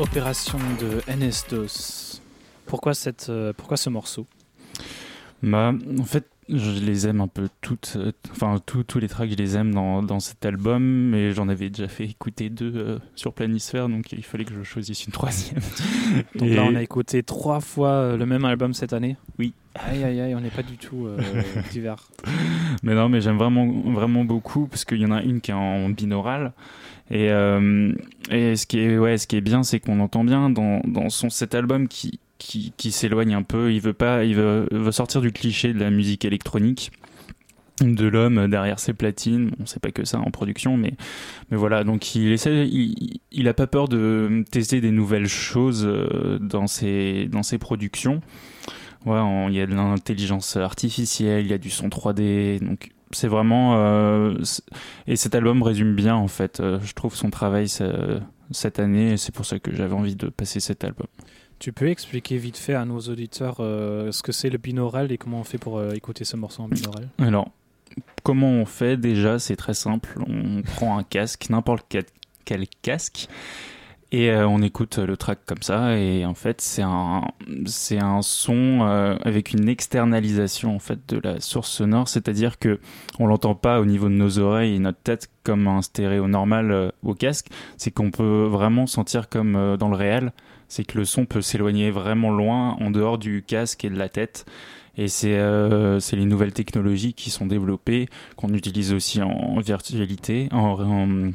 Opération de N S dos. Pourquoi, cette, euh, pourquoi ce morceau? Bah, en fait, je les aime un peu toutes, euh, enfin tout, tous les tracks, je les aime dans, dans cet album, mais j'en avais déjà fait écouter deux euh, sur Planisphère, donc il fallait que je choisisse une troisième. Donc et... là, on a écouté trois fois le même album cette année. Oui. Aïe aïe aïe, on n'est pas du tout euh, divers. Mais non, mais j'aime vraiment, vraiment beaucoup parce qu'il y en a une qui est en binaural. Et, euh, et ce, qui est, ouais, ce qui est bien, c'est qu'on entend bien dans, dans son, cet album qui, qui, qui s'éloigne un peu. Il veut pas, il veut, veut sortir du cliché de la musique électronique, de l'homme derrière ses platines. On sait pas que ça en production, mais, mais voilà. Donc il essaie, il, il a pas peur de tester des nouvelles choses dans ses, dans ses productions. Ouais, il y a de l'intelligence artificielle, il y a du son trois D, donc c'est vraiment... Euh, c'est, et cet album résume bien, en fait, euh, je trouve, son travail euh, cette année, et c'est pour ça que j'avais envie de passer cet album. Tu peux expliquer vite fait à nos auditeurs euh, ce que c'est le binaural et comment on fait pour euh, écouter ce morceau en binaural? Alors, comment on fait? Déjà, c'est très simple, on prend un casque, n'importe quel, quel casque, et euh, on écoute le track comme ça, et en fait c'est un c'est un son euh, avec une externalisation en fait de la source sonore, c'est-à-dire que on l'entend pas au niveau de nos oreilles et notre tête comme un stéréo normal euh, au casque, c'est qu'on peut vraiment sentir comme euh, dans le réel, c'est que le son peut s'éloigner vraiment loin en dehors du casque et de la tête. Et c'est, euh, c'est les nouvelles technologies qui sont développées, qu'on utilise aussi en virtualité, en,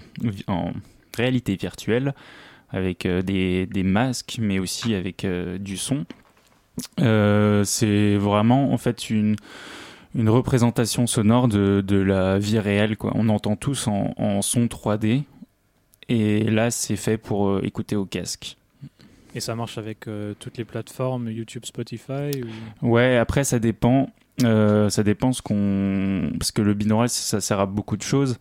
en, en réalité virtuelle, avec des, des masques, mais aussi avec euh, du son. Euh, c'est vraiment en fait une, une représentation sonore de, de la vie réelle, quoi. On entend tous en, en son trois D, et là c'est fait pour euh, écouter au casque. Et ça marche avec euh, toutes les plateformes, YouTube, Spotify ou... Ouais, après ça dépend... Euh, ça dépend ce qu'on... Parce que le binaural, ça sert à beaucoup de choses.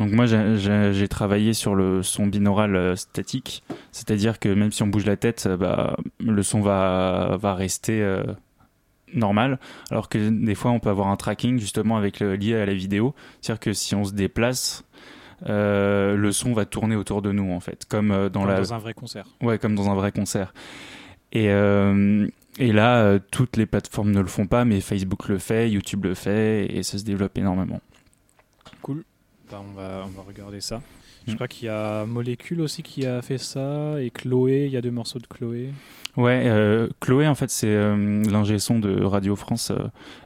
Donc moi, j'ai, j'ai, j'ai travaillé sur le son binaural euh, statique. C'est-à-dire que même si on bouge la tête, bah, le son va, va rester euh, normal. Alors que des fois, on peut avoir un tracking justement avec le, lié à la vidéo. C'est-à-dire que si on se déplace, euh, le son va tourner autour de nous, en fait. Comme, euh, dans, comme la... dans un vrai concert. Ouais, comme dans un vrai concert. Et... Euh... Et là, euh, toutes les plateformes ne le font pas, mais Facebook le fait, YouTube le fait, et ça se développe énormément. Cool. Bah, on va, on va regarder ça. Mmh. Je crois qu'il y a Molécule aussi qui a fait ça, et Chloé, il y a deux morceaux de Chloé. Ouais, euh, Chloé, en fait, c'est euh, l'ingé son de Radio France, euh,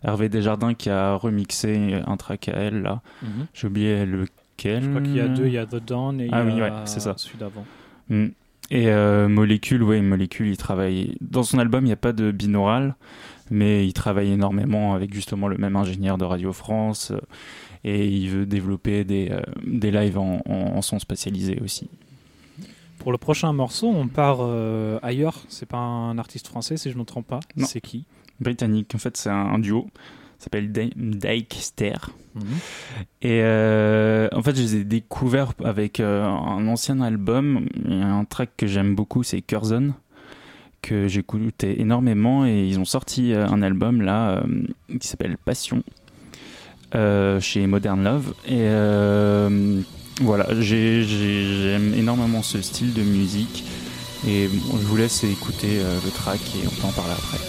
Hervé Desjardins, qui a remixé un track à elle, là. Mmh. J'ai oublié lequel. Je crois qu'il y a deux, il y a The Dawn, et ah, il y a oui, ouais, c'est ça. Celui d'avant. Mmh. Et euh, Molécule, ouais, Molécule, il travaille... Dans son album, il n'y a pas de binaural, mais il travaille énormément avec justement le même ingénieur de Radio France, euh, et il veut développer des, euh, des lives en, en, en son spatialisé aussi. Pour le prochain morceau, on part euh, ailleurs. C'est pas un artiste français, si je ne me trompe pas. Non. C'est qui? Britannique. En fait, c'est un, un duo. Ça s'appelle Beak. Mmh. Et euh, en fait, je les ai découverts avec euh, un ancien album. Il y a un track que j'aime beaucoup, c'est Curzon, que j'écoutais énormément. Et ils ont sorti euh, un album là euh, qui s'appelle Passion, euh, chez Modern Love. Et euh, voilà, j'ai, j'ai, j'aime énormément ce style de musique. Et bon, je vous laisse écouter euh, le track et on peut en parler après.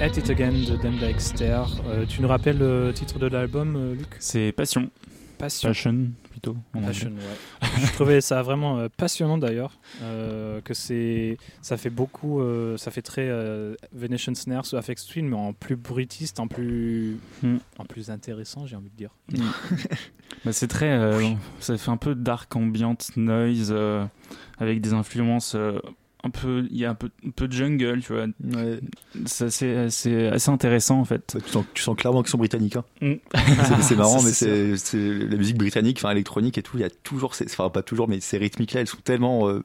At It Again de Dan Dexter. Euh, tu nous rappelles le titre de l'album, euh, Luc ? C'est Passion. Passion. Passion, plutôt. Passion, ouais. Je trouvais ça vraiment euh, passionnant d'ailleurs. Euh, que c'est, ça fait beaucoup, euh, ça fait très euh, Venetian Snares ou Aphex Twin, mais en plus brutiste, en plus, mm. en plus intéressant, j'ai envie de dire. Mm. bah, c'est très, euh, oui. Ça fait un peu dark ambient noise euh, avec des influences. Euh, un peu il y a un peu, un peu de jungle, tu vois. Ouais. Ça, c'est, c'est assez intéressant en fait. Ouais, tu, sens, tu sens clairement qu'ils sont britanniques, hein. Mm. c'est, c'est marrant. Ça, mais c'est, c'est, c'est la musique britannique, enfin électronique et tout, il y a toujours ces, enfin pas toujours, mais ces rythmiques là, elles sont tellement euh,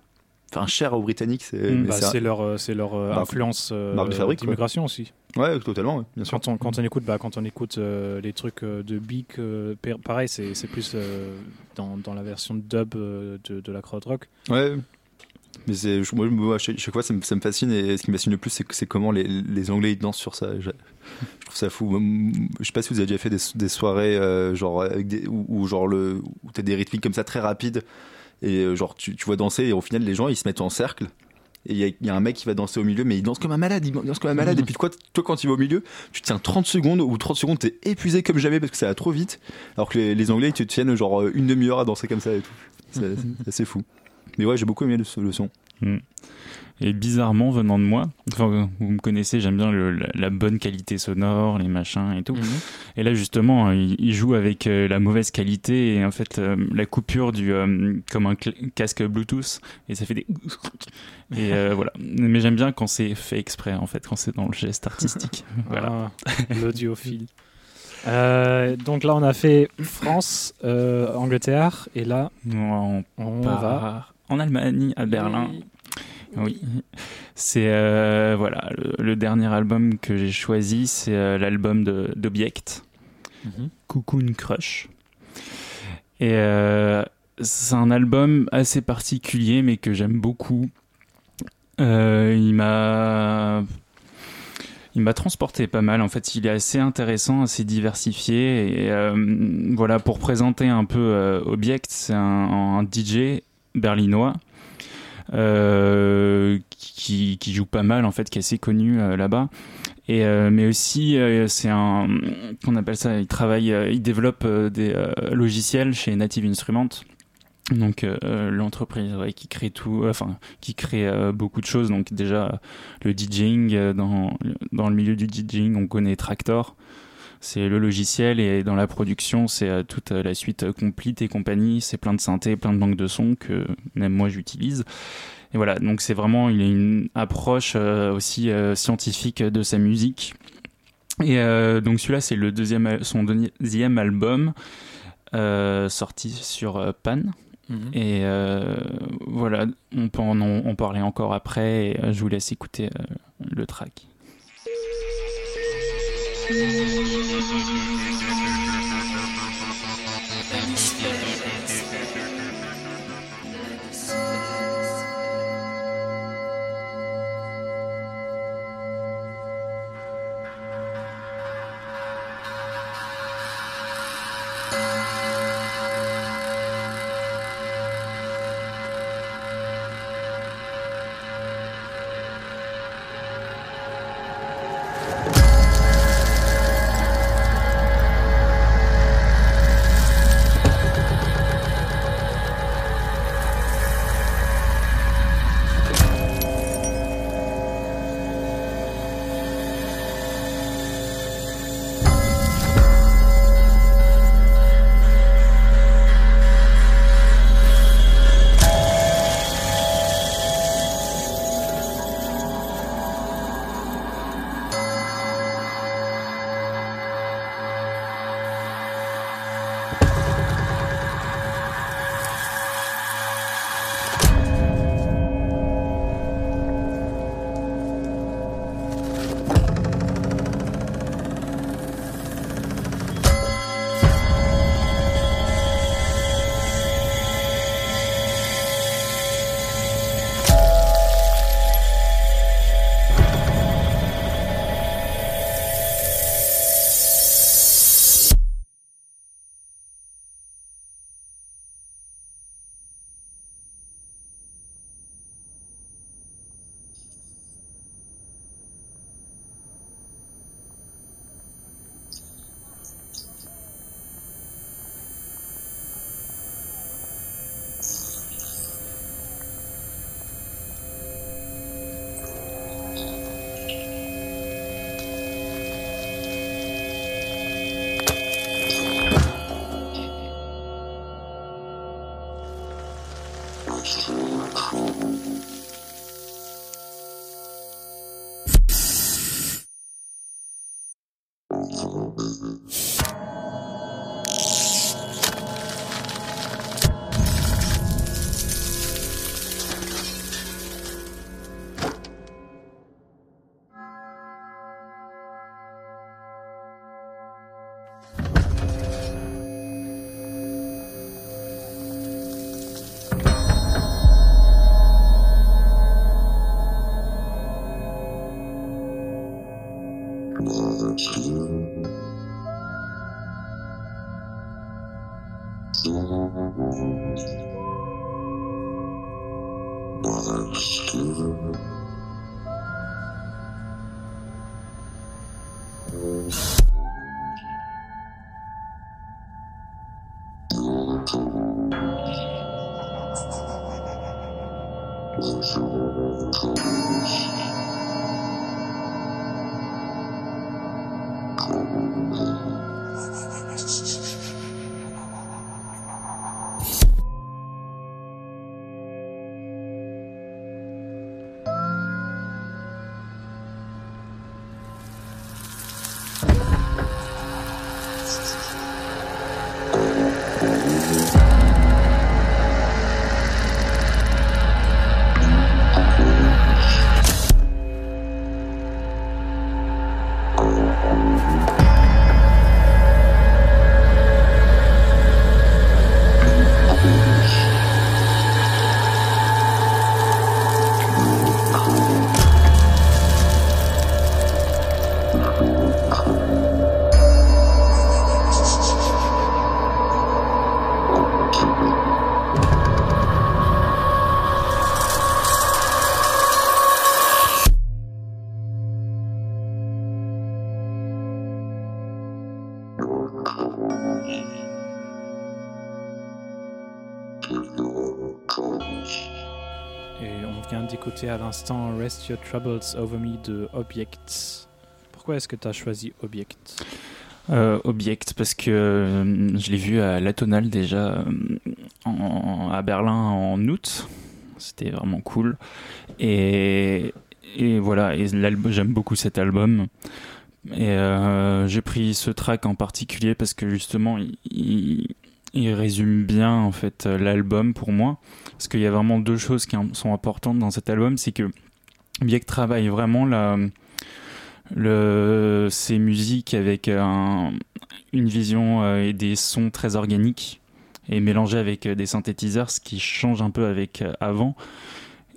enfin chères aux Britanniques. C'est, mm. mais bah, c'est, c'est leur euh, c'est leur euh, influence euh, marque de fabrique, d'immigration quoi. Aussi. Ouais, totalement, ouais, bien sûr. Quand on quand on écoute bah quand on écoute euh, les trucs euh, de Beak, euh, pareil, c'est c'est plus euh, dans dans la version dub euh, de de la krautrock. Ouais. Mais c'est, moi, moi, chaque, chaque fois ça me, ça me fascine, et ce qui me fascine le plus c'est, c'est comment les, les Anglais ils dansent sur ça. Je, je trouve ça fou. Je sais pas si vous avez déjà fait des, des soirées euh, genre avec des, où, où genre le où t'as des rythmiques comme ça très rapides et genre tu, tu vois danser, et au final les gens ils se mettent en cercle. Et il y, y a un mec qui va danser au milieu, mais il danse comme un malade, il danse comme un malade. Mmh. Et puis quoi, toi quand il va au milieu, tu tiens trente secondes ou trente secondes, t'es épuisé comme jamais parce que ça va trop vite. Alors que les, les Anglais ils te tiennent genre une demi-heure à danser comme ça et tout. C'est, mmh. c'est assez fou. Mais ouais, j'ai beaucoup aimé le, le son. Mmh. Et bizarrement, venant de moi, enfin, vous me connaissez, j'aime bien le, la, la bonne qualité sonore, les machins et tout. Mmh. Et là, justement, il, il joue avec euh, la mauvaise qualité et en fait, euh, la coupure du euh, comme un cl- casque Bluetooth, et ça fait des... Et euh, voilà. Mais j'aime bien quand c'est fait exprès, en fait, quand c'est dans le geste artistique. Voilà. Ah, l'audiophile. Euh, donc là, on a fait France, euh, Angleterre, et là, on, on part... va... en Allemagne, à Berlin. Oui. C'est euh, voilà, le, le dernier album que j'ai choisi, c'est euh, l'album de, d'Objekt, mm-hmm. Cocoon Crush. Et euh, c'est un album assez particulier, mais que j'aime beaucoup. Euh, il m'a, il m'a transporté pas mal. En fait, il est assez intéressant, assez diversifié. Et euh, voilà, pour présenter un peu euh, Objekt, c'est un, un D J berlinois euh, qui, qui joue pas mal en fait, qui est assez connu euh, là-bas, et euh, mais aussi euh, c'est un, qu'on appelle ça, il travaille, euh, il développe euh, des euh, logiciels chez Native Instruments, donc euh, l'entreprise ouais, qui crée tout, enfin euh, qui crée euh, beaucoup de choses. Donc déjà le DJing, euh, dans dans le milieu du DJing on connaît Traktor, c'est le logiciel, et dans la production, c'est toute la suite Complete et compagnie, c'est plein de synthés, plein de banques de sons que même moi j'utilise. Et voilà, donc c'est vraiment, il y a une approche aussi scientifique de sa musique. Et euh, donc celui-là, c'est le deuxième, son deuxième album euh, sorti sur Pan. Mmh. Et euh, voilà, on peut en, en parler encore après, et je vous laisse écouter euh, le track. À l'instant, Rest Your Troubles Over Me de Objekt. Pourquoi est-ce que tu as choisi Objekt ? euh, Objekt, parce que euh, je l'ai vu à l'Atonale déjà euh, en, à Berlin en août. C'était vraiment cool. Et, et voilà, et j'aime beaucoup cet album. Et euh, j'ai pris ce track en particulier parce que justement, il, il, il résume bien en fait l'album pour moi. Parce qu'il y a vraiment deux choses qui sont importantes dans cet album, c'est que Beak travaille vraiment la, le, ses musiques avec un, une vision et des sons très organiques et mélangés avec des synthétiseurs, ce qui change un peu avec avant.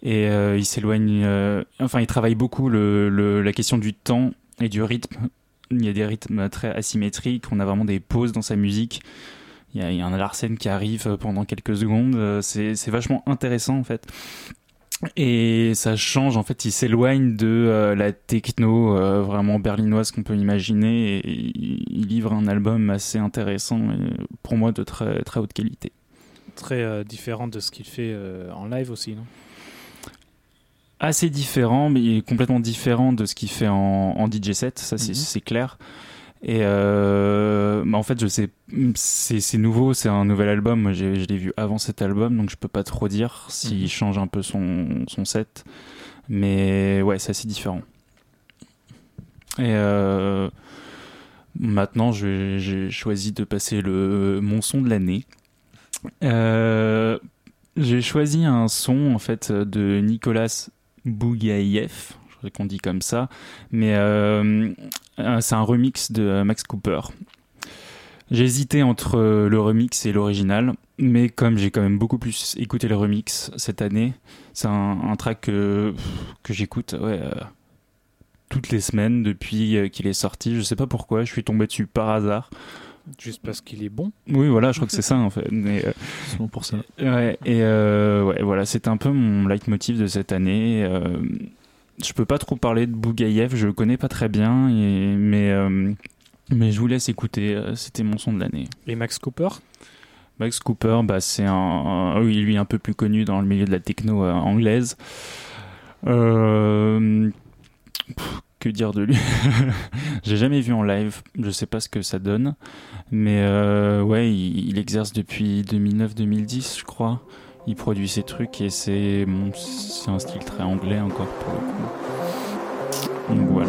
Et euh, il s'éloigne, euh, enfin il travaille beaucoup le, le, la question du temps et du rythme. Il y a des rythmes très asymétriques, on a vraiment des pauses dans sa musique. Il y, y a un Larsen qui arrive pendant quelques secondes, c'est, c'est vachement intéressant en fait. Et ça change en fait, il s'éloigne de euh, la techno euh, vraiment berlinoise qu'on peut imaginer et il livre un album assez intéressant, et, pour moi de très, très haute qualité. Très euh, différent de ce qu'il fait euh, en live aussi, non ? Assez différent, mais il est complètement différent de ce qu'il fait en, en D J set, ça c'est, mm-hmm. c'est clair. Et euh, bah en fait je sais c'est, c'est nouveau, c'est un nouvel album. Moi je, je l'ai vu avant cet album, donc je peux pas trop dire s'il change un peu son, son set, mais ouais c'est assez différent. Et euh, maintenant je, j'ai choisi de passer le, mon son de l'année. Euh, j'ai choisi un son en fait de Nicolas Bougaïev, je crois qu'on dit comme ça, mais euh, c'est un remix de Max Cooper. J'ai hésité entre le remix et l'original, mais comme j'ai quand même beaucoup plus écouté le remix cette année, c'est un, un track que, que j'écoute ouais, euh, toutes les semaines depuis qu'il est sorti. Je sais pas pourquoi, je suis tombé dessus par hasard. Juste parce qu'il est bon. Oui, voilà, je crois que c'est ça en fait. Mais, euh, c'est bon pour ça. Ouais, et euh, ouais, voilà, c'est un peu mon leitmotiv de cette année. Euh, Je peux pas trop parler de Bougaïev, je le connais pas très bien, et, mais, euh, mais je vous laisse écouter, c'était mon son de l'année. Et Max Cooper ? Max Cooper, bah, c'est un, un, oui, lui un peu plus connu dans le milieu de la techno euh, anglaise. Euh, pff, que dire de lui ? J'ai jamais vu en live, je sais pas ce que ça donne, mais euh, ouais, il, il exerce depuis deux mille neuf deux mille dix, je crois. Il produit ses trucs et c'est, bon, c'est un style très anglais encore pour le coup. Donc voilà.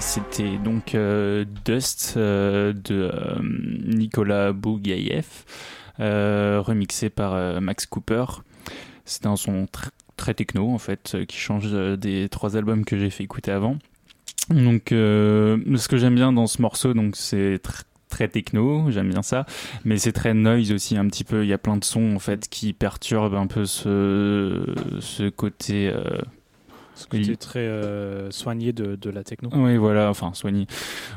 c'était donc euh, Dust euh, de euh, Nicolas Bougaïev, euh, remixé par euh, Max Cooper. C'était un son tr- très techno en fait, euh, qui change euh, des trois albums que j'ai fait écouter avant. Donc euh, ce que j'aime bien dans ce morceau, donc, c'est tr- très techno, j'aime bien ça, mais c'est très noise aussi un petit peu. Il y a plein de sons en fait qui perturbent un peu ce, ce côté... Euh, Ce côté très euh, soigné de, de la techno. Oui, voilà, enfin soigné.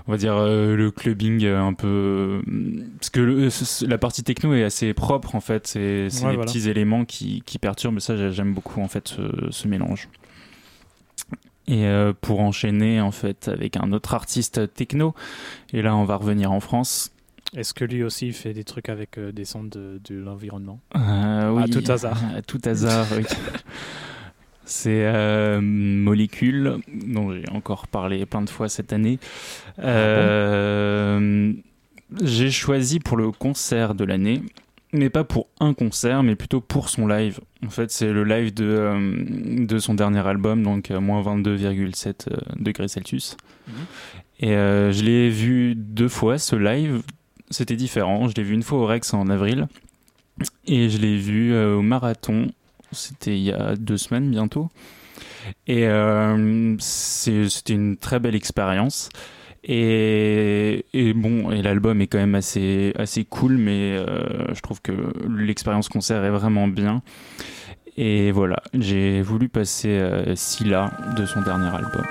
On va dire euh, le clubbing euh, un peu. Parce que le, la partie techno est assez propre en fait. C'est, c'est ouais, les voilà. petits éléments qui, qui perturbent. Ça, j'aime beaucoup en fait ce, ce mélange. Et euh, pour enchaîner en fait avec un autre artiste techno. Et là, on va revenir en France. Est-ce que lui aussi fait des trucs avec euh, des sons de, de l'environnement euh, oui. À tout hasard. À tout hasard, oui. C'est euh, Molécule, dont j'ai encore parlé plein de fois cette année. Euh, j'ai choisi pour le concert de l'année, mais pas pour un concert, mais plutôt pour son live. En fait, c'est le live de, euh, de son dernier album, donc euh, moins vingt-deux virgule sept euh, degrés Celsius. Mmh. Et euh, je l'ai vu deux fois, ce live. C'était différent. Je l'ai vu une fois au Rex en avril, et je l'ai vu euh, au Marathon. C'était il y a deux semaines bientôt. Et euh, c'est, c'était une très belle expérience. Et, et bon, et l'album est quand même assez, assez cool, mais euh, je trouve que l'expérience concert est vraiment bien. Et voilà, j'ai voulu passer euh, Scylla de son dernier album.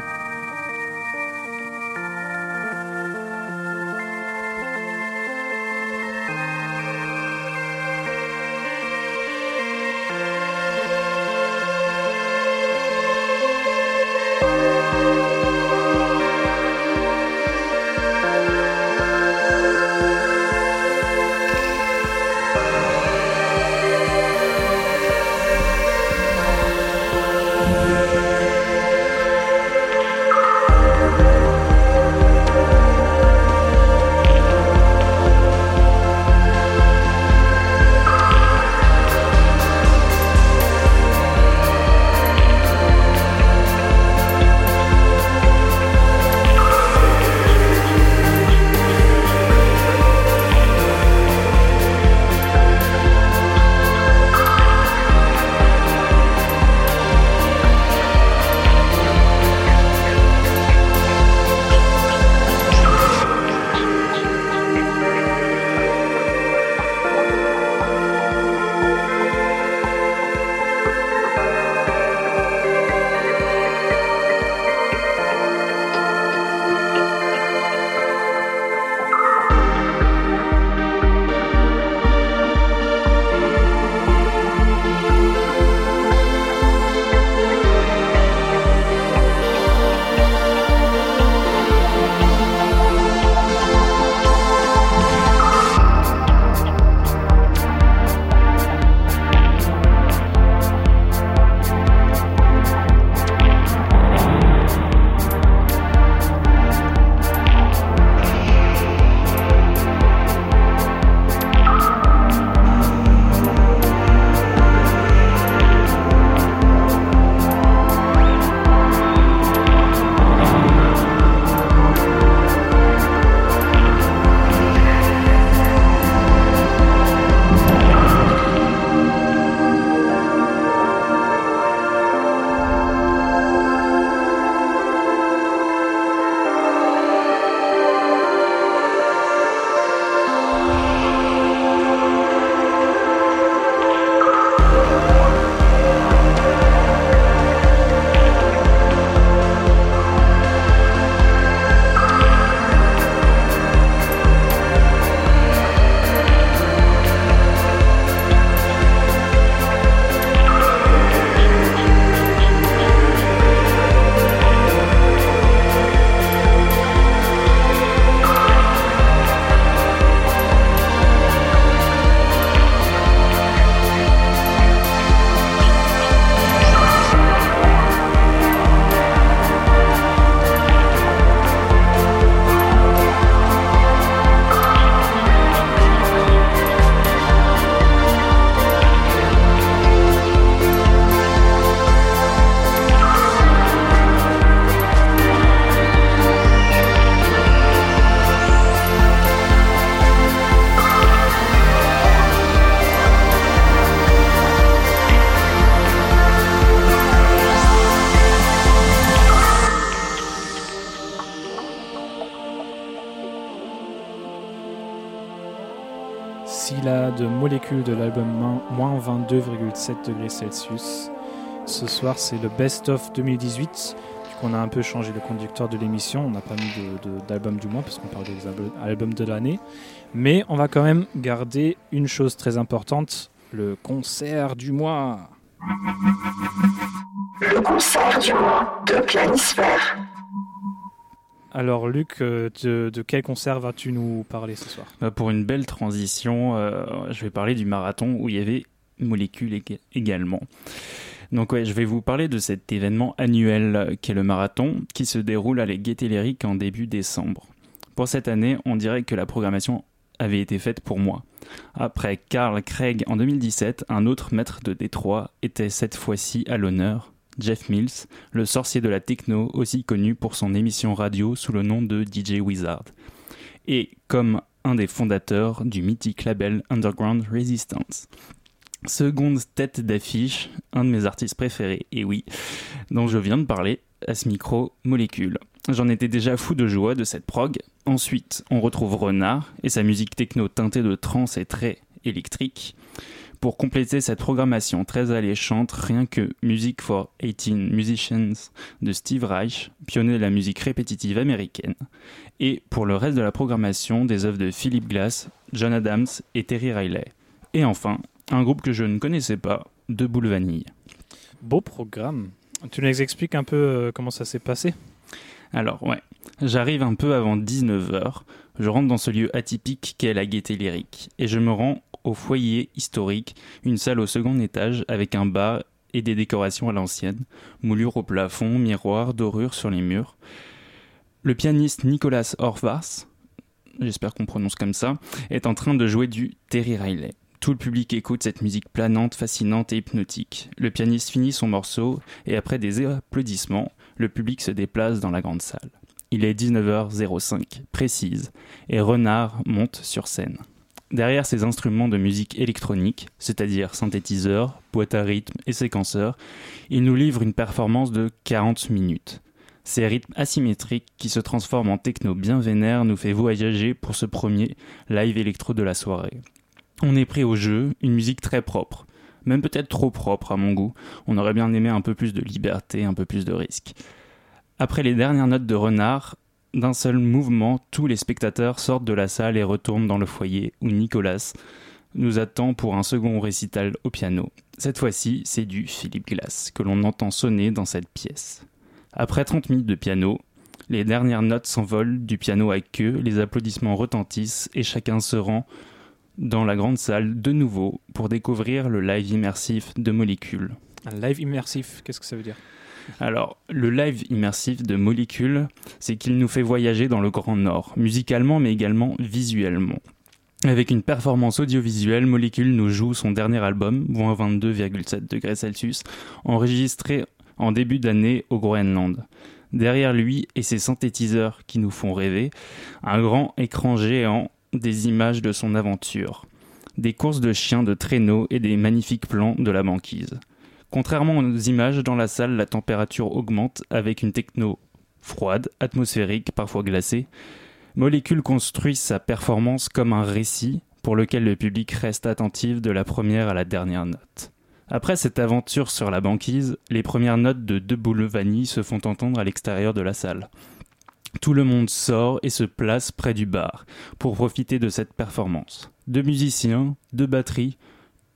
Molécule de l'album moins vingt-deux virgule sept degrés Celsius. Ce soir, c'est le Best of deux mille dix-huit. On a un peu changé le conducteur de l'émission, on n'a pas mis de, de, d'album du mois parce qu'on parle des al- albums de l'année, mais on va quand même garder une chose très importante, le concert du mois. Le concert du mois de Planisphère. Alors Luc, de, de quel concert vas-tu nous parler ce soir ? Pour une belle transition, euh, je vais parler du marathon où il y avait Molécule ég- également. Donc ouais, je vais vous parler de cet événement annuel qu'est le marathon, qui se déroule à la Gaîté Lyrique en début décembre. Pour cette année, on dirait que la programmation avait été faite pour moi. Après Carl Craig en deux mille dix-sept, un autre maître de Détroit était cette fois-ci à l'honneur, Jeff Mills, le sorcier de la techno, aussi connu pour son émission radio sous le nom de D J Wizard, et comme un des fondateurs du mythique label Underground Resistance. Seconde tête d'affiche, un de mes artistes préférés, et oui, dont je viens de parler à ce micro, Molécule. J'en étais déjà fou de joie de cette prog. Ensuite, on retrouve Renard et sa musique techno teintée de trance et très électrique. Pour compléter cette programmation très alléchante, rien que Music for eighteen Musicians de Steve Reich, pionnier de la musique répétitive américaine. Et pour le reste de la programmation, des œuvres de Philip Glass, John Adams et Terry Riley. Et enfin, un groupe que je ne connaissais pas, De Boule Vanille. Beau programme. Tu nous expliques un peu comment ça s'est passé ? Alors, ouais. J'arrive un peu avant dix-neuf heures. Je rentre dans ce lieu atypique qu'est la Gaîté Lyrique. Et je me rends au foyer historique, une salle au second étage avec un bar et des décorations à l'ancienne. Moulures au plafond, miroirs, dorures sur les murs. Le pianiste Nicolas Orvars, j'espère qu'on prononce comme ça, est en train de jouer du Terry Riley. Tout le public écoute cette musique planante, fascinante et hypnotique. Le pianiste finit son morceau et après des applaudissements, le public se déplace dans la grande salle. Il est dix-neuf heures cinq, précise, et Renard monte sur scène. Derrière ces instruments de musique électronique, c'est-à-dire synthétiseurs, boîtes à rythme et séquenceurs, il nous livre une performance de quarante minutes. Ces rythmes asymétriques qui se transforment en techno bien vénère nous fait voyager pour ce premier live électro de la soirée. On est pris au jeu, une musique très propre, même peut-être trop propre à mon goût, on aurait bien aimé un peu plus de liberté, un peu plus de risque. Après les dernières notes de Renard, d'un seul mouvement, tous les spectateurs sortent de la salle et retournent dans le foyer où Nicolas nous attend pour un second récital au piano. Cette fois-ci, c'est du Philip Glass que l'on entend sonner dans cette pièce. Après trente minutes de piano, les dernières notes s'envolent du piano à queue, les applaudissements retentissent et chacun se rend dans la grande salle de nouveau pour découvrir le live immersif de Molécule. Un live immersif, qu'est-ce que ça veut dire ? Alors, le live immersif de Molécule, c'est qu'il nous fait voyager dans le Grand Nord, musicalement mais également visuellement. Avec une performance audiovisuelle, Molécule nous joue son dernier album, moins vingt-deux virgule sept degrés Celsius, enregistré en début d'année au Groenland. Derrière lui et ses synthétiseurs qui nous font rêver, un grand écran géant, des images de son aventure, des courses de chiens, de traîneaux et des magnifiques plans de la banquise. Contrairement aux images, dans la salle, la température augmente avec une techno froide, atmosphérique, parfois glacée. Molécule construit sa performance comme un récit pour lequel le public reste attentif de la première à la dernière note. Après cette aventure sur la banquise, les premières notes de De Boule Vanille se font entendre à l'extérieur de la salle. Tout le monde sort et se place près du bar pour profiter de cette performance. Deux musiciens, deux batteries,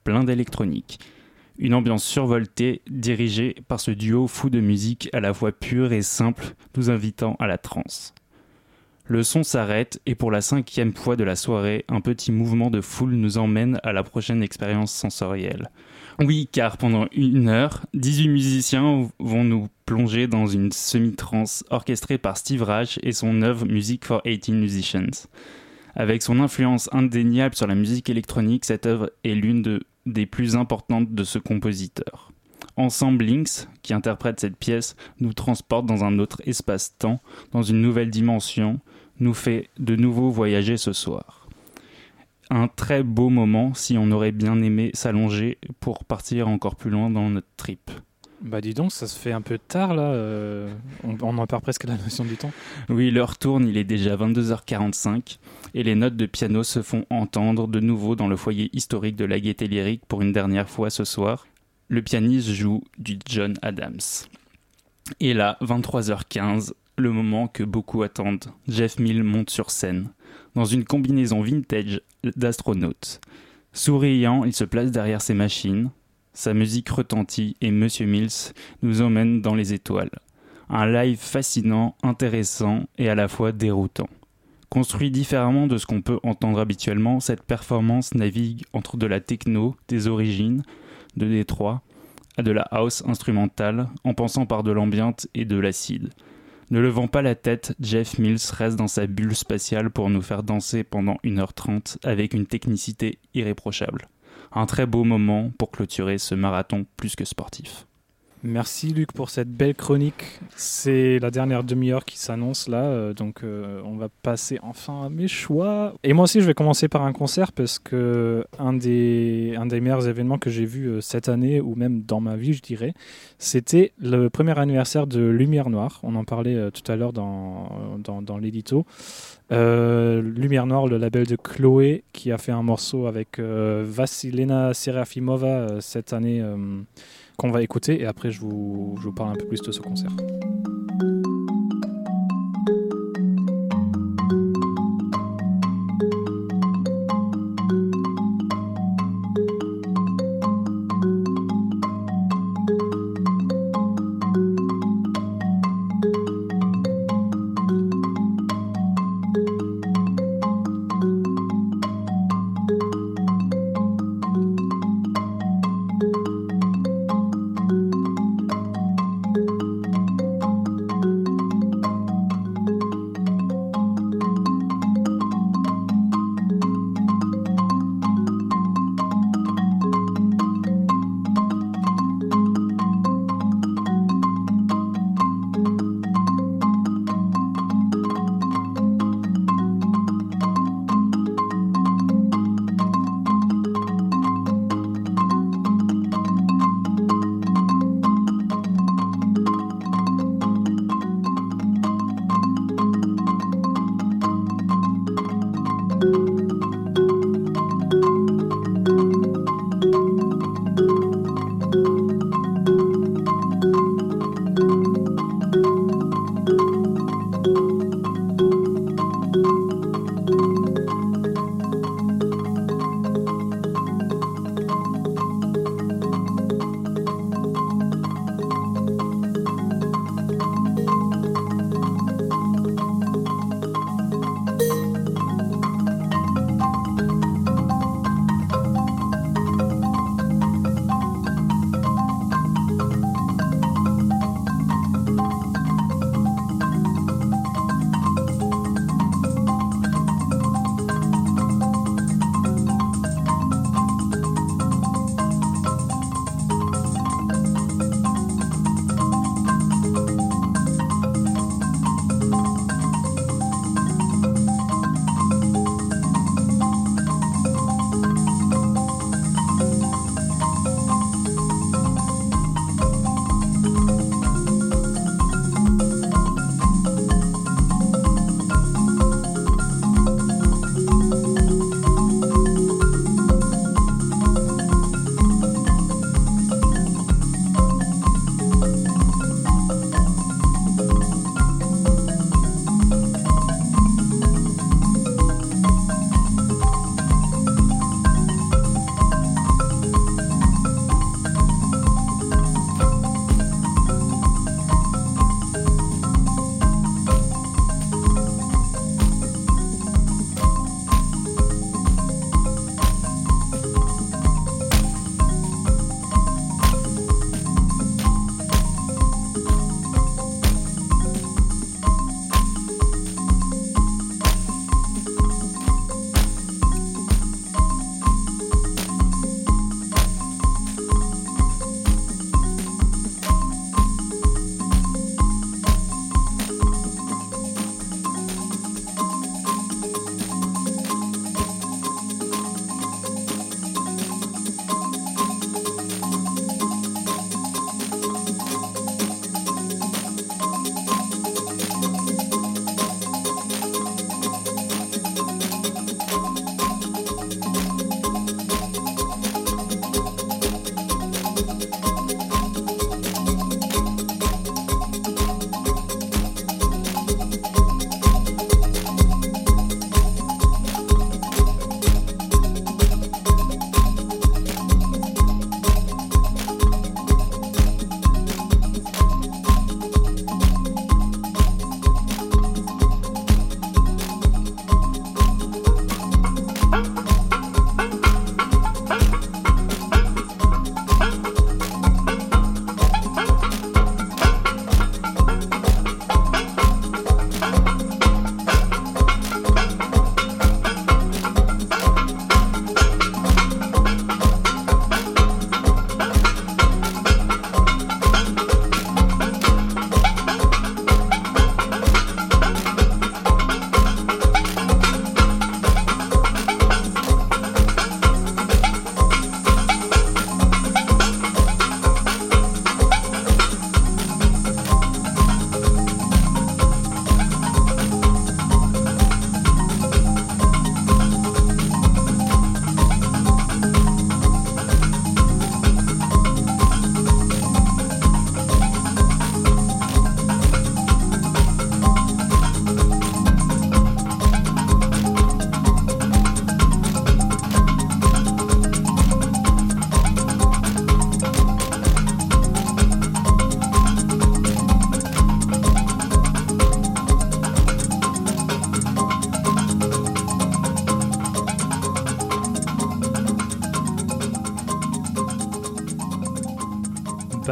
plein d'électronique. Une ambiance survoltée dirigée par ce duo fou de musique à la fois pure et simple, nous invitant à la transe. Le son s'arrête et pour la cinquième fois de la soirée, un petit mouvement de foule nous emmène à la prochaine expérience sensorielle. Oui, car pendant une heure, dix-huit musiciens vont nous plonger dans une semi-trance orchestrée par Steve Reich et son œuvre Music for eighteen Musicians. Avec son influence indéniable sur la musique électronique, cette œuvre est l'une de, des plus importantes de ce compositeur. Ensemble, Lynx, qui interprète cette pièce, nous transporte dans un autre espace-temps, dans une nouvelle dimension, nous fait de nouveau voyager ce soir. Un très beau moment si on aurait bien aimé s'allonger pour partir encore plus loin dans notre trip. Bah dis donc, ça se fait un peu tard là, euh, on, on en perd presque la notion du temps. Oui, l'heure tourne, il est déjà vingt-deux heures quarante-cinq et les notes de piano se font entendre de nouveau dans le foyer historique de la Gaîté Lyrique pour une dernière fois ce soir. Le pianiste joue du John Adams. Et là, vingt-trois heures quinze, le moment que beaucoup attendent, Jeff Mills monte sur scène, dans une combinaison vintage d'astronaute. Souriant, il se place derrière ses machines. Sa musique retentit et Monsieur Mills nous emmène dans les étoiles. Un live fascinant, intéressant et à la fois déroutant. Construit différemment de ce qu'on peut entendre habituellement, cette performance navigue entre de la techno, des origines, de Détroit, à de la house instrumentale, en passant par de l'ambiance et de l'acide. Ne levant pas la tête, Jeff Mills reste dans sa bulle spatiale pour nous faire danser pendant une heure trente avec une technicité irréprochable. Un très beau moment pour clôturer ce marathon plus que sportif. Merci Luc pour cette belle chronique. C'est la dernière demi-heure qui s'annonce là, euh, donc euh, on va passer enfin à mes choix. Et moi aussi je vais commencer par un concert parce que un des, un des meilleurs événements que j'ai vu euh, cette année, ou même dans ma vie je dirais, c'était le premier anniversaire de Lumière Noire. On en parlait euh, tout à l'heure dans, dans, dans l'édito. Euh, Lumière Noire, le label de Chloé qui a fait un morceau avec euh, Vassilena Serafimova euh, cette année euh, qu'on va écouter et après je vous, je vous parle un peu plus de ce concert.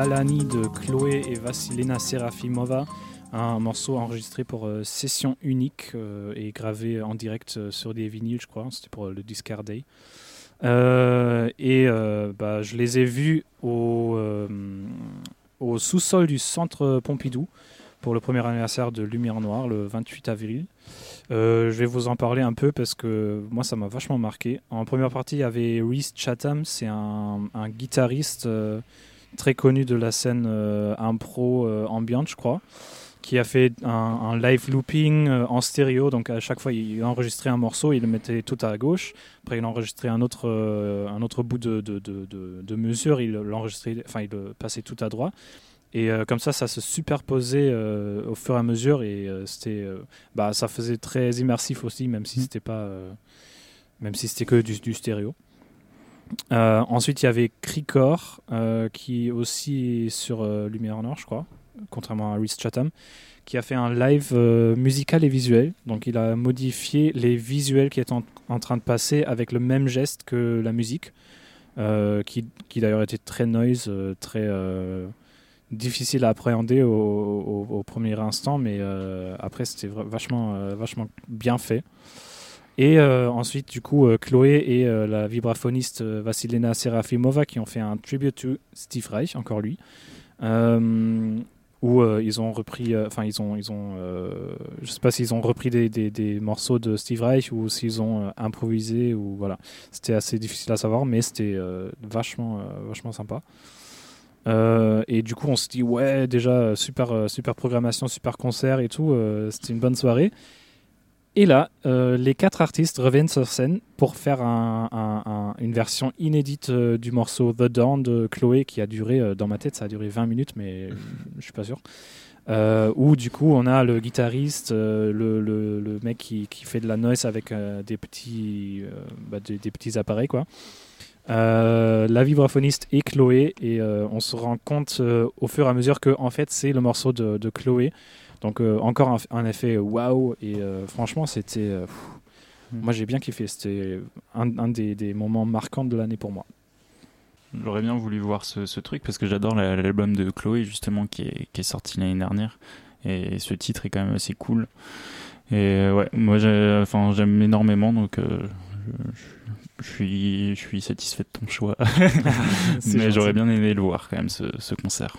Balani de Chloé et Vassilena Serafimova, un morceau enregistré pour euh, session unique euh, et gravé en direct euh, sur des vinyles, je crois, c'était pour euh, le Discard Day. Euh, et euh, bah, je les ai vus au, euh, au sous-sol du Centre Pompidou pour le premier anniversaire de Lumière Noire, le vingt-huit avril. Euh, je vais vous en parler un peu parce que moi ça m'a vachement marqué. En première partie, il y avait Rhys Chatham, c'est un, un guitariste euh, très connu de la scène euh, impro euh, ambiante, je crois, qui a fait un, un live looping euh, en stéréo. Donc à chaque fois, il enregistrait un morceau, il le mettait tout à gauche. Après, il enregistrait un autre, euh, un autre bout de, de, de, de, de mesure, il l'enregistrait, enfin il le passait tout à droite. Et euh, comme ça, ça se superposait euh, au fur et à mesure. Et euh, c'était, euh, bah, ça faisait très immersif aussi, même si c'était pas, euh, même si c'était que du, du stéréo. Euh, ensuite, il y avait Cricor, euh, qui aussi est sur euh, Lumière Noire, je crois, contrairement à Rhys Chatham, qui a fait un live euh, musical et visuel. Donc, il a modifié les visuels qui étaient en, en train de passer avec le même geste que la musique, euh, qui, qui d'ailleurs était très noise, euh, très... Euh, difficile à appréhender au, au, au premier instant, mais euh, après c'était vachement, euh, vachement bien fait. Et euh, ensuite, du coup, euh, Chloé et euh, la vibraphoniste Vassilena Serafimova qui ont fait un tribute to Steve Reich, encore lui, euh, où euh, ils ont repris, enfin, euh, ils ont, ils ont euh, je sais pas s'ils ont repris des, des, des morceaux de Steve Reich ou s'ils ont euh, improvisé, ou voilà. C'était assez difficile à savoir, mais c'était euh, vachement, euh, vachement sympa. Euh, et du coup on se dit ouais, déjà super, super programmation, super concert et tout, euh, c'était une bonne soirée. Et là euh, les quatre artistes reviennent sur scène pour faire un, un, un, une version inédite euh, du morceau The Dawn de Chloé, qui a duré, euh, dans ma tête ça a duré vingt minutes, mais je suis pas sûr, euh, où du coup on a le guitariste, euh, le, le, le mec qui, qui fait de la noise avec euh, des, petits, euh, bah, des, des petits appareils quoi. Euh, la vibraphoniste et Chloé, et euh, on se rend compte euh, au fur et à mesure que en fait c'est le morceau de, de Chloé, donc euh, encore un, un effet waouh. Et euh, franchement c'était euh, pff, mm. moi j'ai bien kiffé, c'était un, un des, des moments marquants de l'année pour moi. J'aurais bien voulu voir ce, ce truc parce que j'adore la, l'album de Chloé justement qui est, qui est sorti l'année dernière, et ce titre est quand même assez cool, et euh, ouais moi j'ai, enfin, j'aime énormément, donc euh, je, je... Je suis, je suis satisfait de ton choix, mais j'aurais bien aimé le voir quand même, ce, ce concert.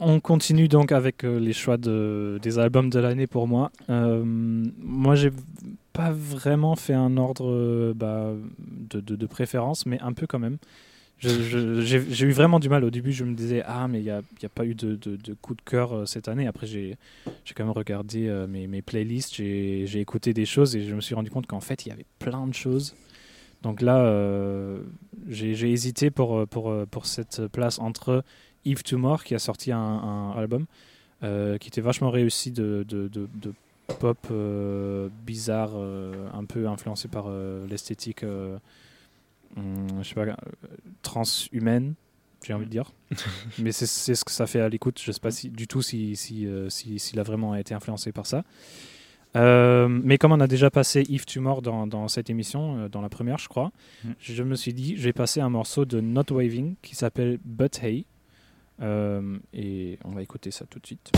On continue donc avec les choix de, des albums de l'année pour moi. Euh, moi, j'ai pas vraiment fait un ordre bah, de, de, de préférence, mais un peu quand même. Je, je, j'ai, j'ai eu vraiment du mal. Au début, je me disais « Ah, mais il n'y a, y a pas eu de, de, de coup de cœur euh, cette année. » Après, j'ai, j'ai quand même regardé euh, mes, mes playlists, j'ai, j'ai écouté des choses et je me suis rendu compte qu'en fait, il y avait plein de choses. Donc là, euh, j'ai, j'ai hésité pour, pour, pour cette place entre Yves Tumor, qui a sorti un, un album euh, qui était vachement réussi de, de, de, de pop euh, bizarre, euh, un peu influencé par euh, l'esthétique euh, hum, je sais pas, transhumaine, j'ai envie de dire. Mais c'est, c'est ce que ça fait à l'écoute. Je ne sais pas si, du tout si, si, euh, si, s'il a vraiment été influencé par ça. Euh, mais comme on a déjà passé Yves Tumor dans, dans cette émission, euh, dans la première je crois, mm. je me suis dit je vais passer un morceau de Not Waving qui s'appelle But Hey, euh, et on va écouter ça tout de suite.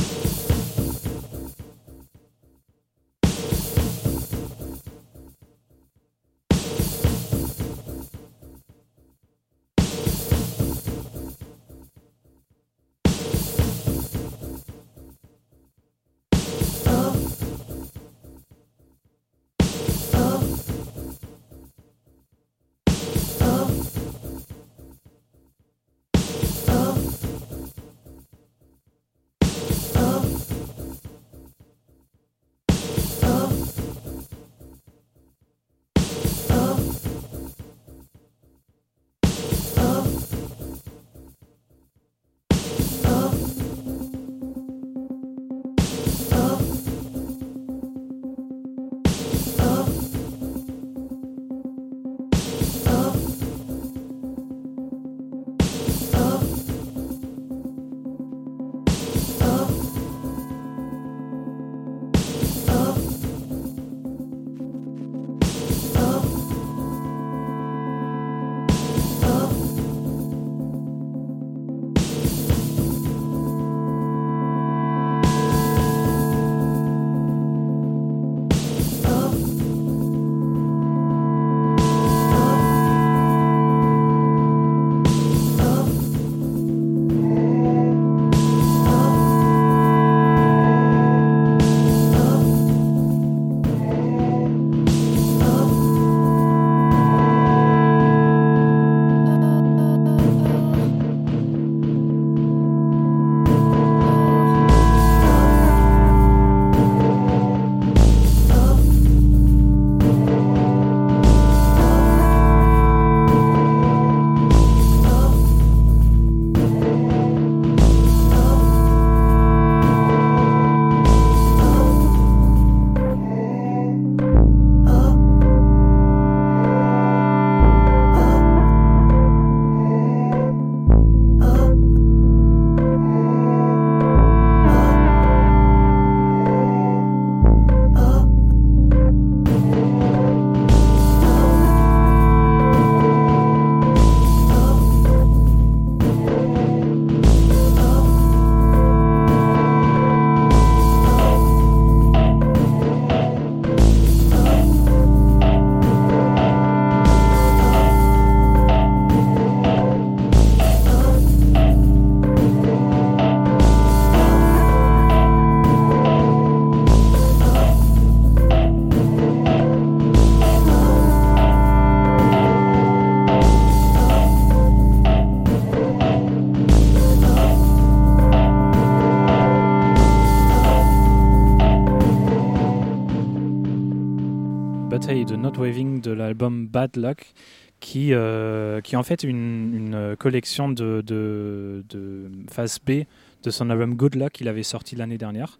M G M T et de Not Waving de l'album Bad Luck, qui, euh, qui est en fait une, une collection de, de, de phase B de son album Good Luck qu'il avait sorti l'année dernière.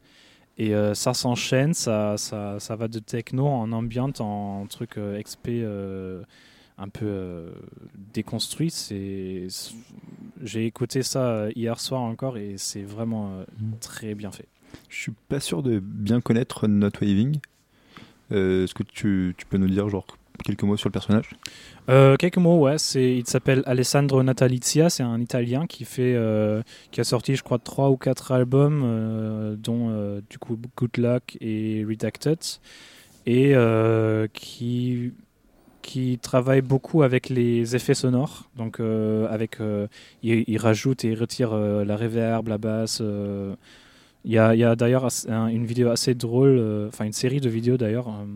Et euh, ça s'enchaîne, ça, ça, ça va de techno en ambient, en truc euh, X P euh, un peu euh, déconstruit. C'est... J'ai écouté ça hier soir encore et c'est vraiment euh, très bien fait. Je suis pas sûr de bien connaître Not Waving. Euh, est-ce que tu, tu peux nous dire genre quelques mots sur le personnage ? euh, Quelques mots, ouais. C'est, il s'appelle Alessandro Natalizia. C'est un Italien qui fait, euh, qui a sorti, je crois, trois ou quatre albums, euh, dont euh, du coup Good Luck et Redacted, et euh, qui qui travaille beaucoup avec les effets sonores. Donc, euh, avec, euh, il, il rajoute et il retire euh, la reverb, la basse. Euh, Il y, a, il y a d'ailleurs une vidéo assez drôle, euh, enfin une série de vidéos d'ailleurs, euh,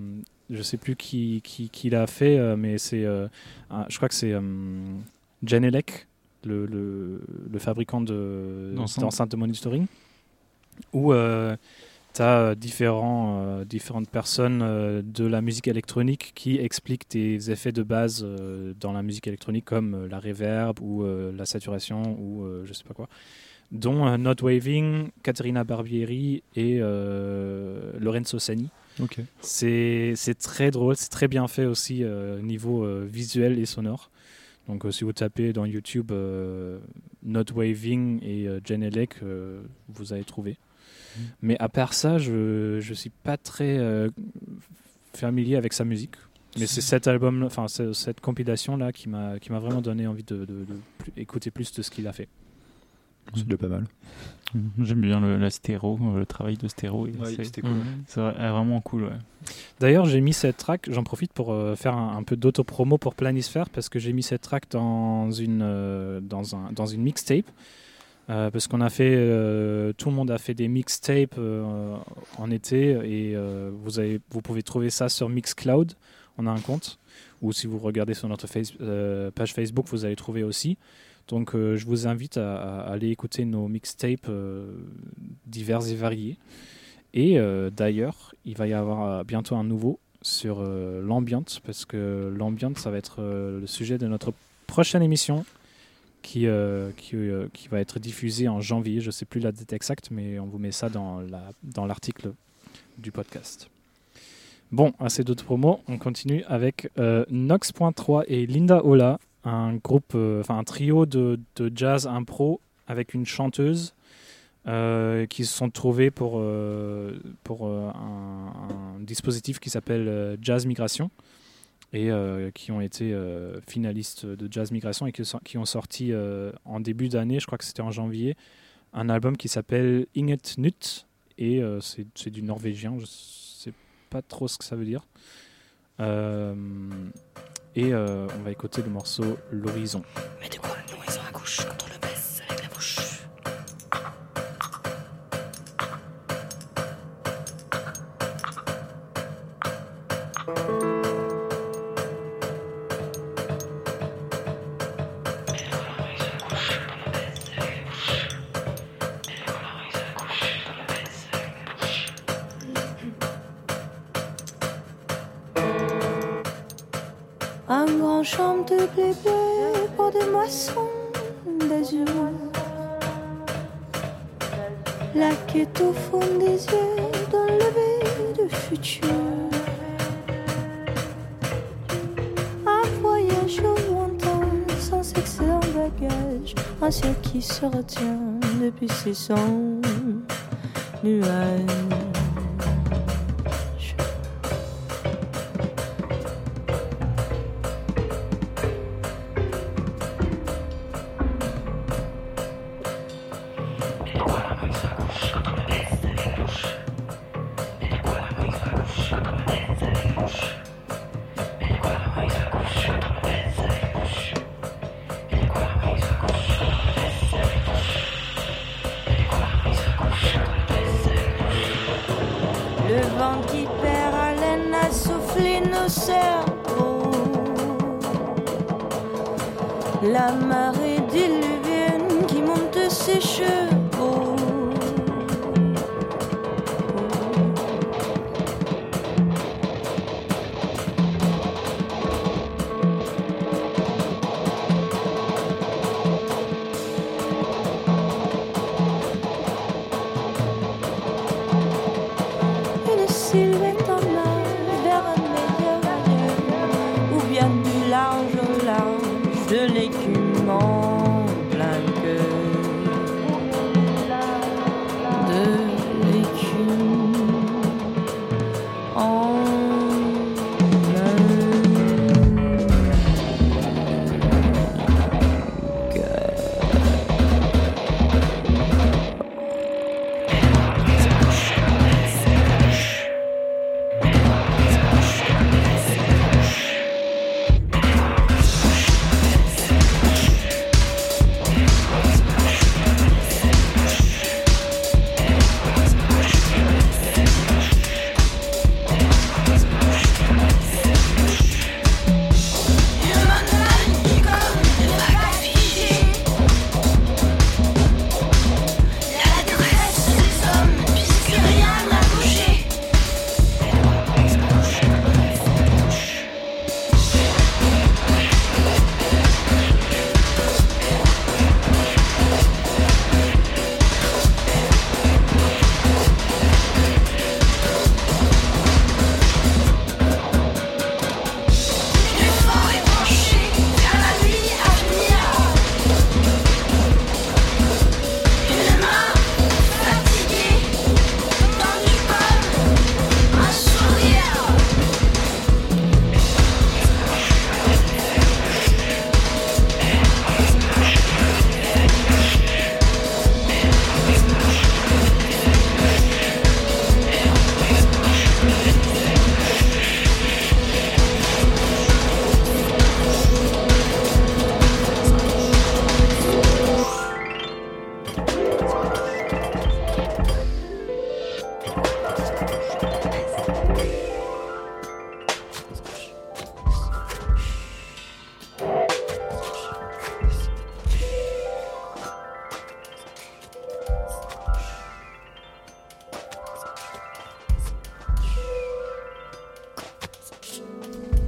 je ne sais plus qui, qui, qui l'a fait, euh, mais c'est, euh, un, je crois que c'est euh, Genelec, le, le, le fabricant de, d'enceintes de monitoring, où euh, tu as différents, euh, différentes personnes euh, de la musique électronique qui expliquent tes effets de base euh, dans la musique électronique, comme euh, la reverb ou euh, la saturation ou euh, je ne sais pas quoi. Dont euh, Not Waving, Caterina Barbieri et euh, Lorenzo Sani. Okay. C'est, c'est très drôle, c'est très bien fait aussi euh, niveau euh, visuel et sonore. Donc euh, si vous tapez dans YouTube euh, Not Waving et euh, Genelec, euh, vous allez trouver. Mmh. Mais à part ça, je je suis pas très euh, familier avec sa musique. Mais c'est cet album, enfin cette compilation là qui m'a qui m'a vraiment donné envie de, de, de, de plus, écouter plus de ce qu'il a fait. C'est de pas mal. J'aime bien le, la stéro, le travail de stéro. Et ouais, c'est, c'était cool. C'est vraiment cool. Ouais. D'ailleurs, j'ai mis cette track, j'en profite pour euh, faire un, un peu d'auto-promo pour Planisphère, parce que j'ai mis cette track dans une, euh, dans un, dans une mixtape. Euh, parce qu'on a fait, euh, tout le monde a fait des mixtapes euh, en été, et euh, vous, avez, vous pouvez trouver ça sur Mixcloud. On a un compte. Ou si vous regardez sur notre face, euh, page Facebook, vous allez trouver aussi. Donc euh, je vous invite à, à aller écouter nos mixtapes euh, divers et variés. Et euh, d'ailleurs, il va y avoir bientôt un nouveau sur euh, l'ambiance, parce que l'ambiance, ça va être euh, le sujet de notre prochaine émission qui, euh, qui, euh, qui va être diffusée en janvier. Je ne sais plus la date exacte, mais on vous met ça dans, la, dans l'article du podcast. Bon, assez d'autres promos. On continue avec euh, Nox.trois et Linda Ola. Un groupe, enfin euh, un trio de, de jazz impro avec une chanteuse euh, qui se sont trouvés pour, euh, pour euh, un, un dispositif qui s'appelle euh, Jazz Migration et euh, qui ont été euh, finalistes de Jazz Migration et qui, qui ont sorti euh, en début d'année, je crois que c'était en janvier, un album qui s'appelle Inget Nut et euh, c'est, c'est du norvégien, je sais pas trop ce que ça veut dire. Euh, Et euh, on va écouter le morceau L'Horizon. Mais de quoi l'horizon à gauche quand on le baisse avec la bouche. Chambre de blé bleu pour des moissons d'azur. La quête au fond des yeux d'un lever de futur. Un voyage au lointain sans excellent bagage. Un ciel qui se retient depuis ses cent nuages. La marée diluvienne qui monte de ses chevaux. silhouette en main vers un meilleur ailleurs, ou bien du large au large de l'écume en plein cœur, de l'écume en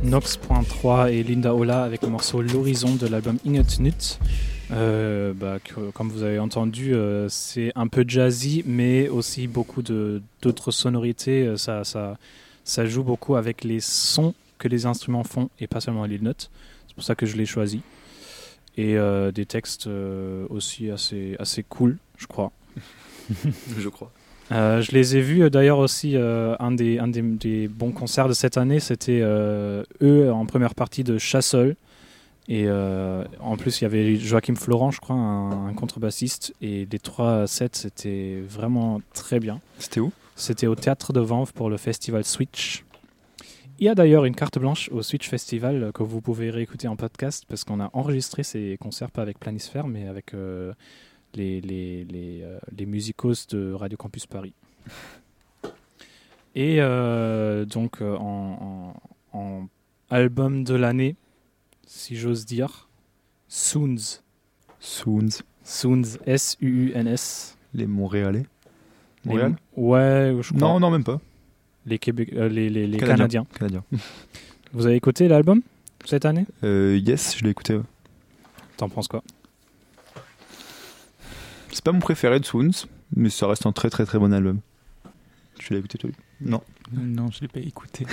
Nox.trois et Linda Ola avec le morceau L'Horizon de l'album Inut Nut. Euh, bah, que, comme vous avez entendu, euh, c'est un peu jazzy, mais aussi beaucoup de, d'autres sonorités. Ça, ça, ça joue beaucoup avec les sons que les instruments font et pas seulement les notes. C'est pour ça que je l'ai choisi. Et euh, des textes euh, aussi assez, assez cool, je crois. je crois. Euh, je les ai vus d'ailleurs aussi, euh, un, des, un des, des bons concerts de cette année, c'était euh, eux en première partie de Chassol. Et euh, en plus il y avait Joachim Florent, je crois, un, un contrebassiste, et les trois sets c'était vraiment très bien. C'était où ? C'était au Théâtre de Vanves pour le festival Switch. Il y a d'ailleurs une carte blanche au Switch Festival que vous pouvez réécouter en podcast parce qu'on a enregistré ces concerts, pas avec Planisphère mais avec... Euh, les, les, les, euh, les musicos de Radio Campus Paris. Et euh, donc euh, en, en, en album de l'année, si j'ose dire, Soons. Soons. Soons, S U U N S. Les Montréalais. Montréal les, ouais, je crois. Non, non, même pas. Les, Québé- euh, les, les, les Canadiens. Canadiens. Vous avez écouté l'album cette année ? euh, Yes, je l'ai écouté. Ouais. T'en penses quoi ? C'est pas mon préféré de Soons, mais ça reste un très très très bon album. Tu l'as écouté toi ? Non. Non, je l'ai pas écouté.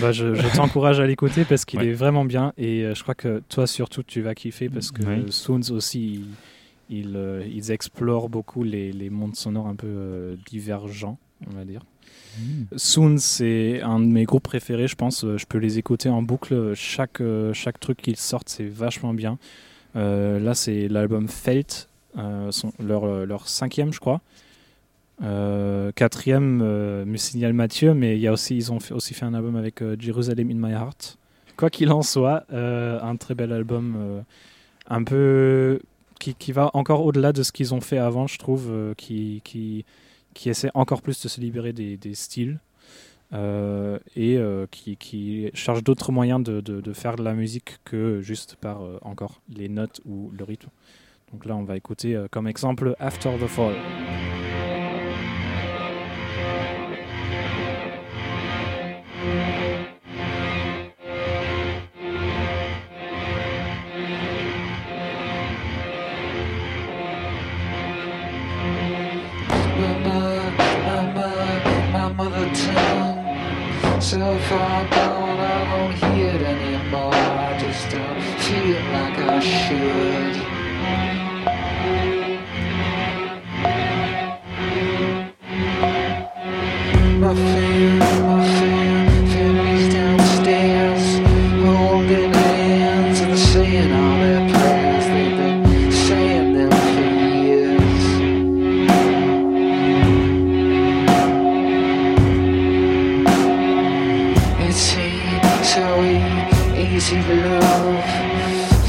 bah, je, je t'encourage à l'écouter parce qu'il ouais. est vraiment bien et je crois que toi surtout tu vas kiffer parce que ouais. Soons aussi, ils, ils, ils explorent beaucoup les, les mondes sonores un peu divergents, on va dire. Mmh. Soons, c'est un de mes groupes préférés, je pense. Je peux les écouter en boucle. Chaque, chaque truc qu'ils sortent, c'est vachement bien. Euh, là, c'est l'album Felt. Euh, son, leur, leur cinquième je crois euh, quatrième euh, me signale Mathieu, mais y a aussi, ils ont fait, aussi fait un album avec euh, Jerusalem in My Heart. Quoi qu'il en soit, euh, un très bel album euh, un peu qui, qui va encore au-delà de ce qu'ils ont fait avant, je trouve, euh, qui, qui, qui essaie encore plus de se libérer des, des styles euh, et euh, qui, qui cherche d'autres moyens de, de, de faire de la musique que juste par euh, encore les notes ou le rythme. Donc là, on va écouter euh, comme exemple After the Fall. My mother, my mother, my mother so far gone, I won't hear it anymore. I just don't feel like I should. My fan, my fan, family's downstairs, holding hands and saying all their prayers. They've been saying them for years. It's so easy to love,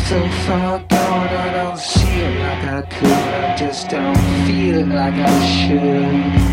so far gone, I don't see it like I could. I just don't feel it like I should.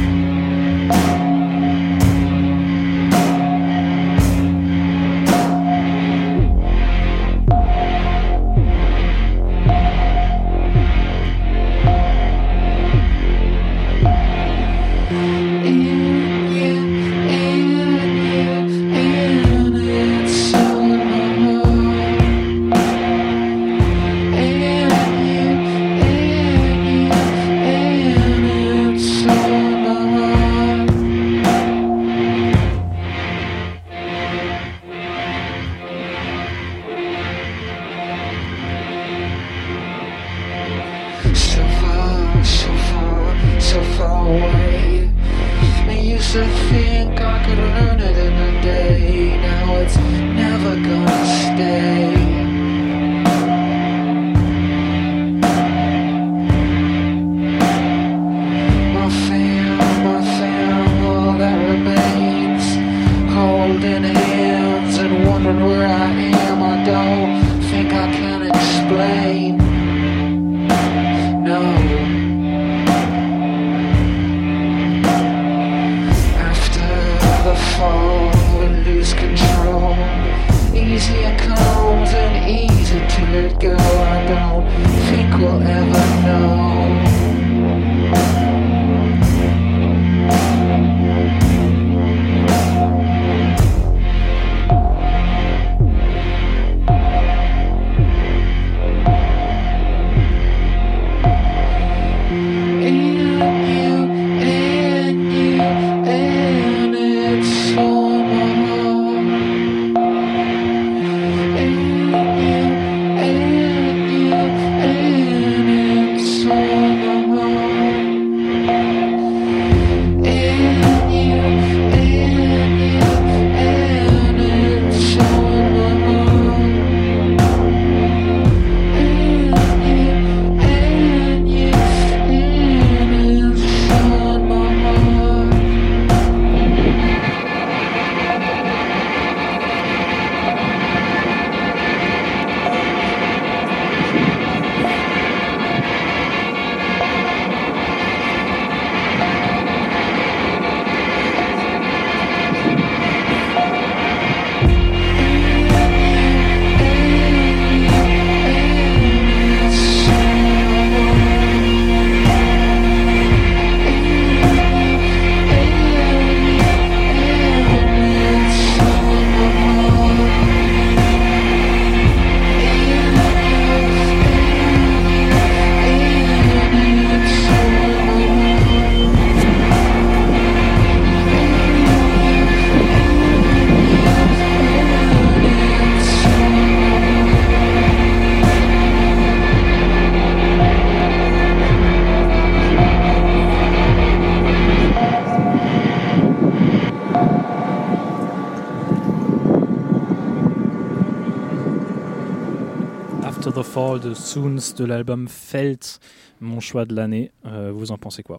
Fall de Soons de l'album Felt, mon choix de l'année. Euh, vous en pensez quoi?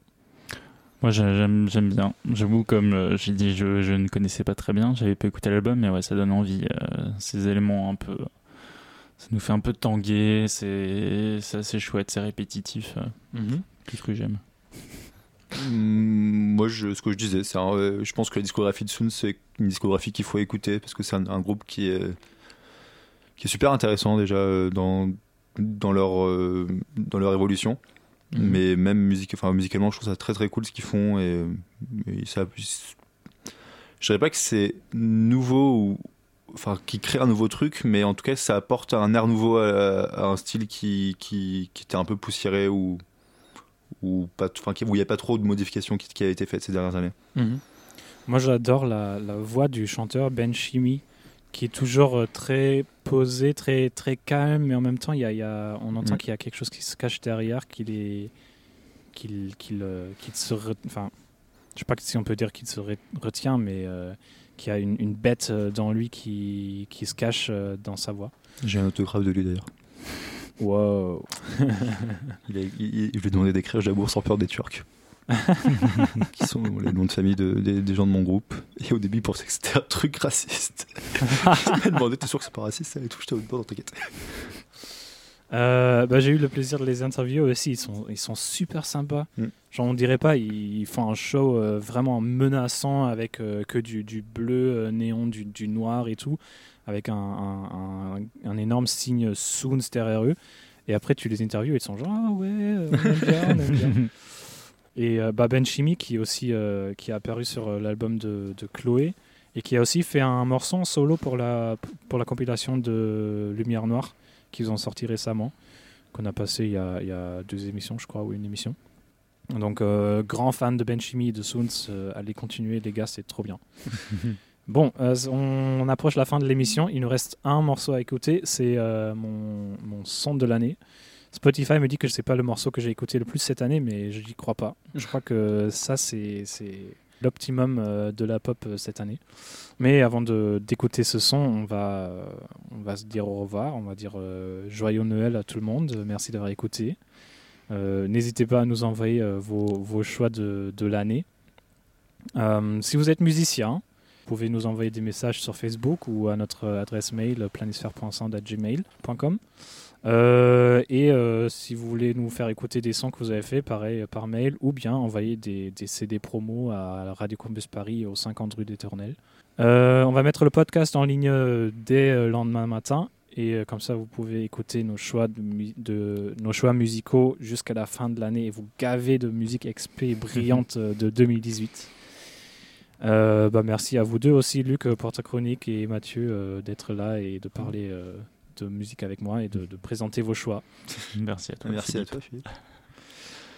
Moi j'aime, j'aime bien. J'avoue, comme euh, j'ai dit, je, je ne connaissais pas très bien, j'avais pas écouté l'album, mais ouais, ça donne envie. Euh, ces éléments un peu. Ça nous fait un peu tanguer, c'est, c'est assez chouette, c'est répétitif. Euh. Mm-hmm. Tout ce que j'aime. Moi, je, ce que je disais, c'est un, euh, je pense que la discographie de Soons, c'est une discographie qu'il faut écouter parce que c'est un, un groupe qui est. qui est super intéressant déjà euh, dans, dans, leur, euh, dans leur évolution, mmh. mais même musique, enfin, musicalement je trouve ça très très cool ce qu'ils font et, et ça, je dirais pas que c'est nouveau ou enfin qu'ils créent un nouveau truc, mais en tout cas ça apporte un air nouveau à, à un style qui, qui, qui était un peu poussiéré ou, ou pas, enfin, où il n'y a pas trop de modifications qui, qui a été faite ces dernières années. Mmh. Moi, j'adore la, la voix du chanteur Ben Chimie, qui est toujours très posé, très, très calme, mais en même temps, il y a, il y a, on entend mmh. qu'il y a quelque chose qui se cache derrière, qu'il est, qu'il, qu'il, qu'il se, re, enfin, je sais pas si on peut dire qu'il se re, retient, mais euh, qu'il y a une, une bête dans lui qui, qui se cache dans sa voix. J'ai un autographe de lui d'ailleurs. Wow. il, est, il, il lui demandait d'écrire J'amour sans peur des Turcs. qui sont les noms de famille de, de, des gens de mon groupe. Et au début, ils pensaient que c'était un truc raciste. Ils m'ont demandé, t'es sûr que c'est pas raciste? Allez, tout, j'étais au bord, t'inquiète. Euh, bah, j'ai eu le plaisir de les interviewer aussi. Ils sont, ils sont super sympas. Mm. Genre, on dirait pas, ils, ils font un show euh, vraiment menaçant avec euh, que du, du bleu euh, néon, du, du noir et tout, avec un, un, un, un énorme signe Soons derrière eux. Et après, tu les interviews et ils sont genre, ah ouais, euh, on aime bien, on aime bien. Et euh, bah Ben Chimie qui est aussi euh, qui est apparu sur euh, l'album de, de Chloé et qui a aussi fait un morceau en solo pour la pour la compilation de Lumière Noire qu'ils ont sorti récemment, qu'on a passé il y a, il y a deux émissions je crois ou une émission. Donc euh, grand fan de Ben Chimie et de Soons, euh, allez continuer les gars, c'est trop bien. Bon, euh, on, on approche la fin de l'émission, il nous reste un morceau à écouter, c'est euh, mon mon son de l'année. Spotify me dit que c'est pas le morceau que j'ai écouté le plus cette année, mais je n'y crois pas. Je crois que ça, c'est, c'est l'optimum de la pop cette année. Mais avant de, d'écouter ce son, on va, on va se dire au revoir. On va dire euh, joyeux Noël à tout le monde. Merci d'avoir écouté. Euh, n'hésitez pas à nous envoyer euh, vos, vos choix de, de l'année. Euh, si vous êtes musicien, vous pouvez nous envoyer des messages sur Facebook ou à notre adresse mail planisphère point sound arobase gmail point com. Euh, et euh, si vous voulez nous faire écouter des sons que vous avez faits, pareil par mail, ou bien envoyer des, des C D promo à Radio Campus Paris au cinquante rue d'Éternel. Euh, on va mettre le podcast en ligne dès le lendemain matin, et euh, comme ça vous pouvez écouter nos choix, de, de, nos choix musicaux jusqu'à la fin de l'année et vous gaver de musique exp brillante de deux mille dix-huit. Euh, bah, merci à vous deux aussi, Luc pour ta chronique, et Mathieu euh, d'être là et de parler... Euh, de musique avec moi et de, de présenter vos choix. Merci à toi. Merci Philippe. à toi, Philippe.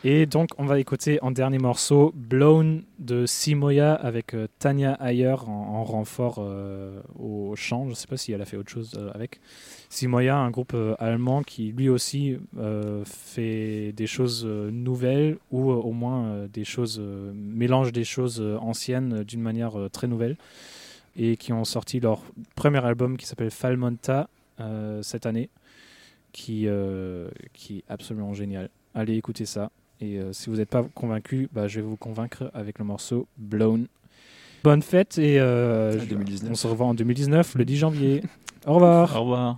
Et donc, on va écouter en dernier morceau Blown de Simoya avec euh, Tania Ayer en, en renfort euh, au chant. Je ne sais pas si elle a fait autre chose euh, avec. Simoya, un groupe euh, allemand qui lui aussi euh, fait des choses euh, nouvelles ou euh, au moins euh, des choses, euh, mélange des choses euh, anciennes euh, d'une manière euh, très nouvelle, et qui ont sorti leur premier album qui s'appelle Falmonta Euh, cette année, qui, euh, qui est absolument génial. Allez écouter ça, et euh, si vous n'êtes pas convaincu, bah, je vais vous convaincre avec le morceau Blown. Bonne fête et euh, je, on se revoit en deux mille dix-neuf le dix janvier. Au revoir. Au revoir.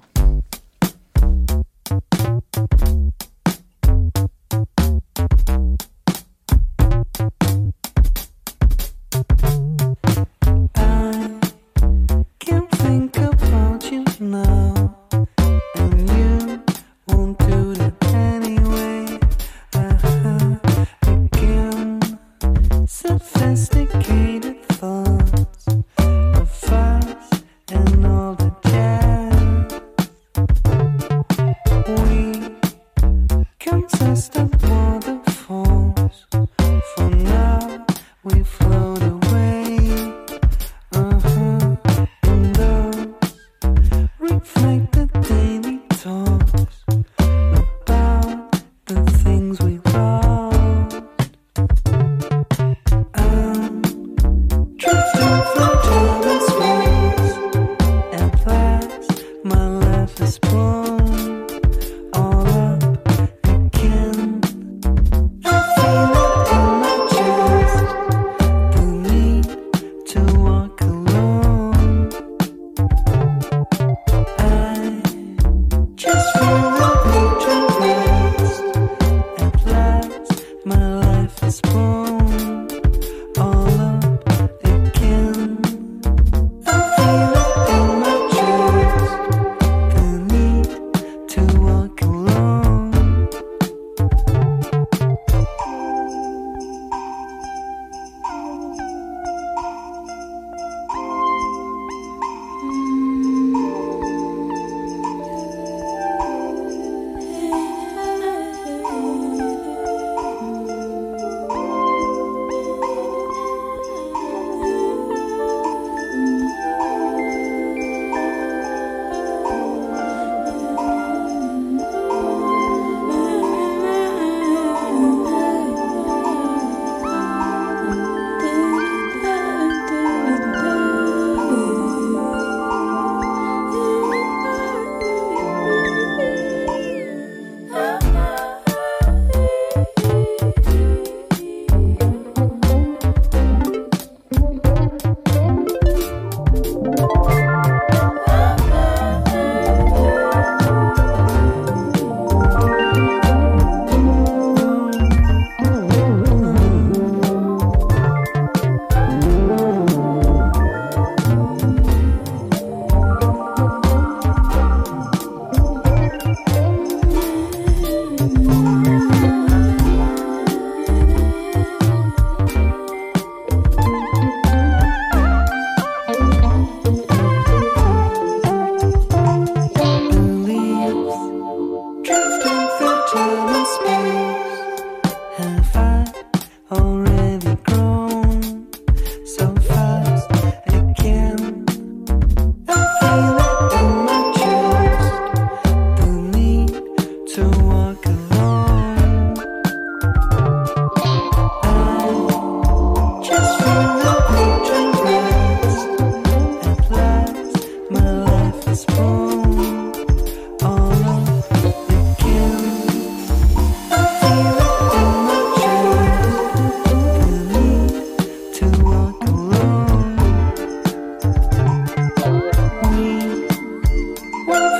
But now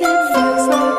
it feels like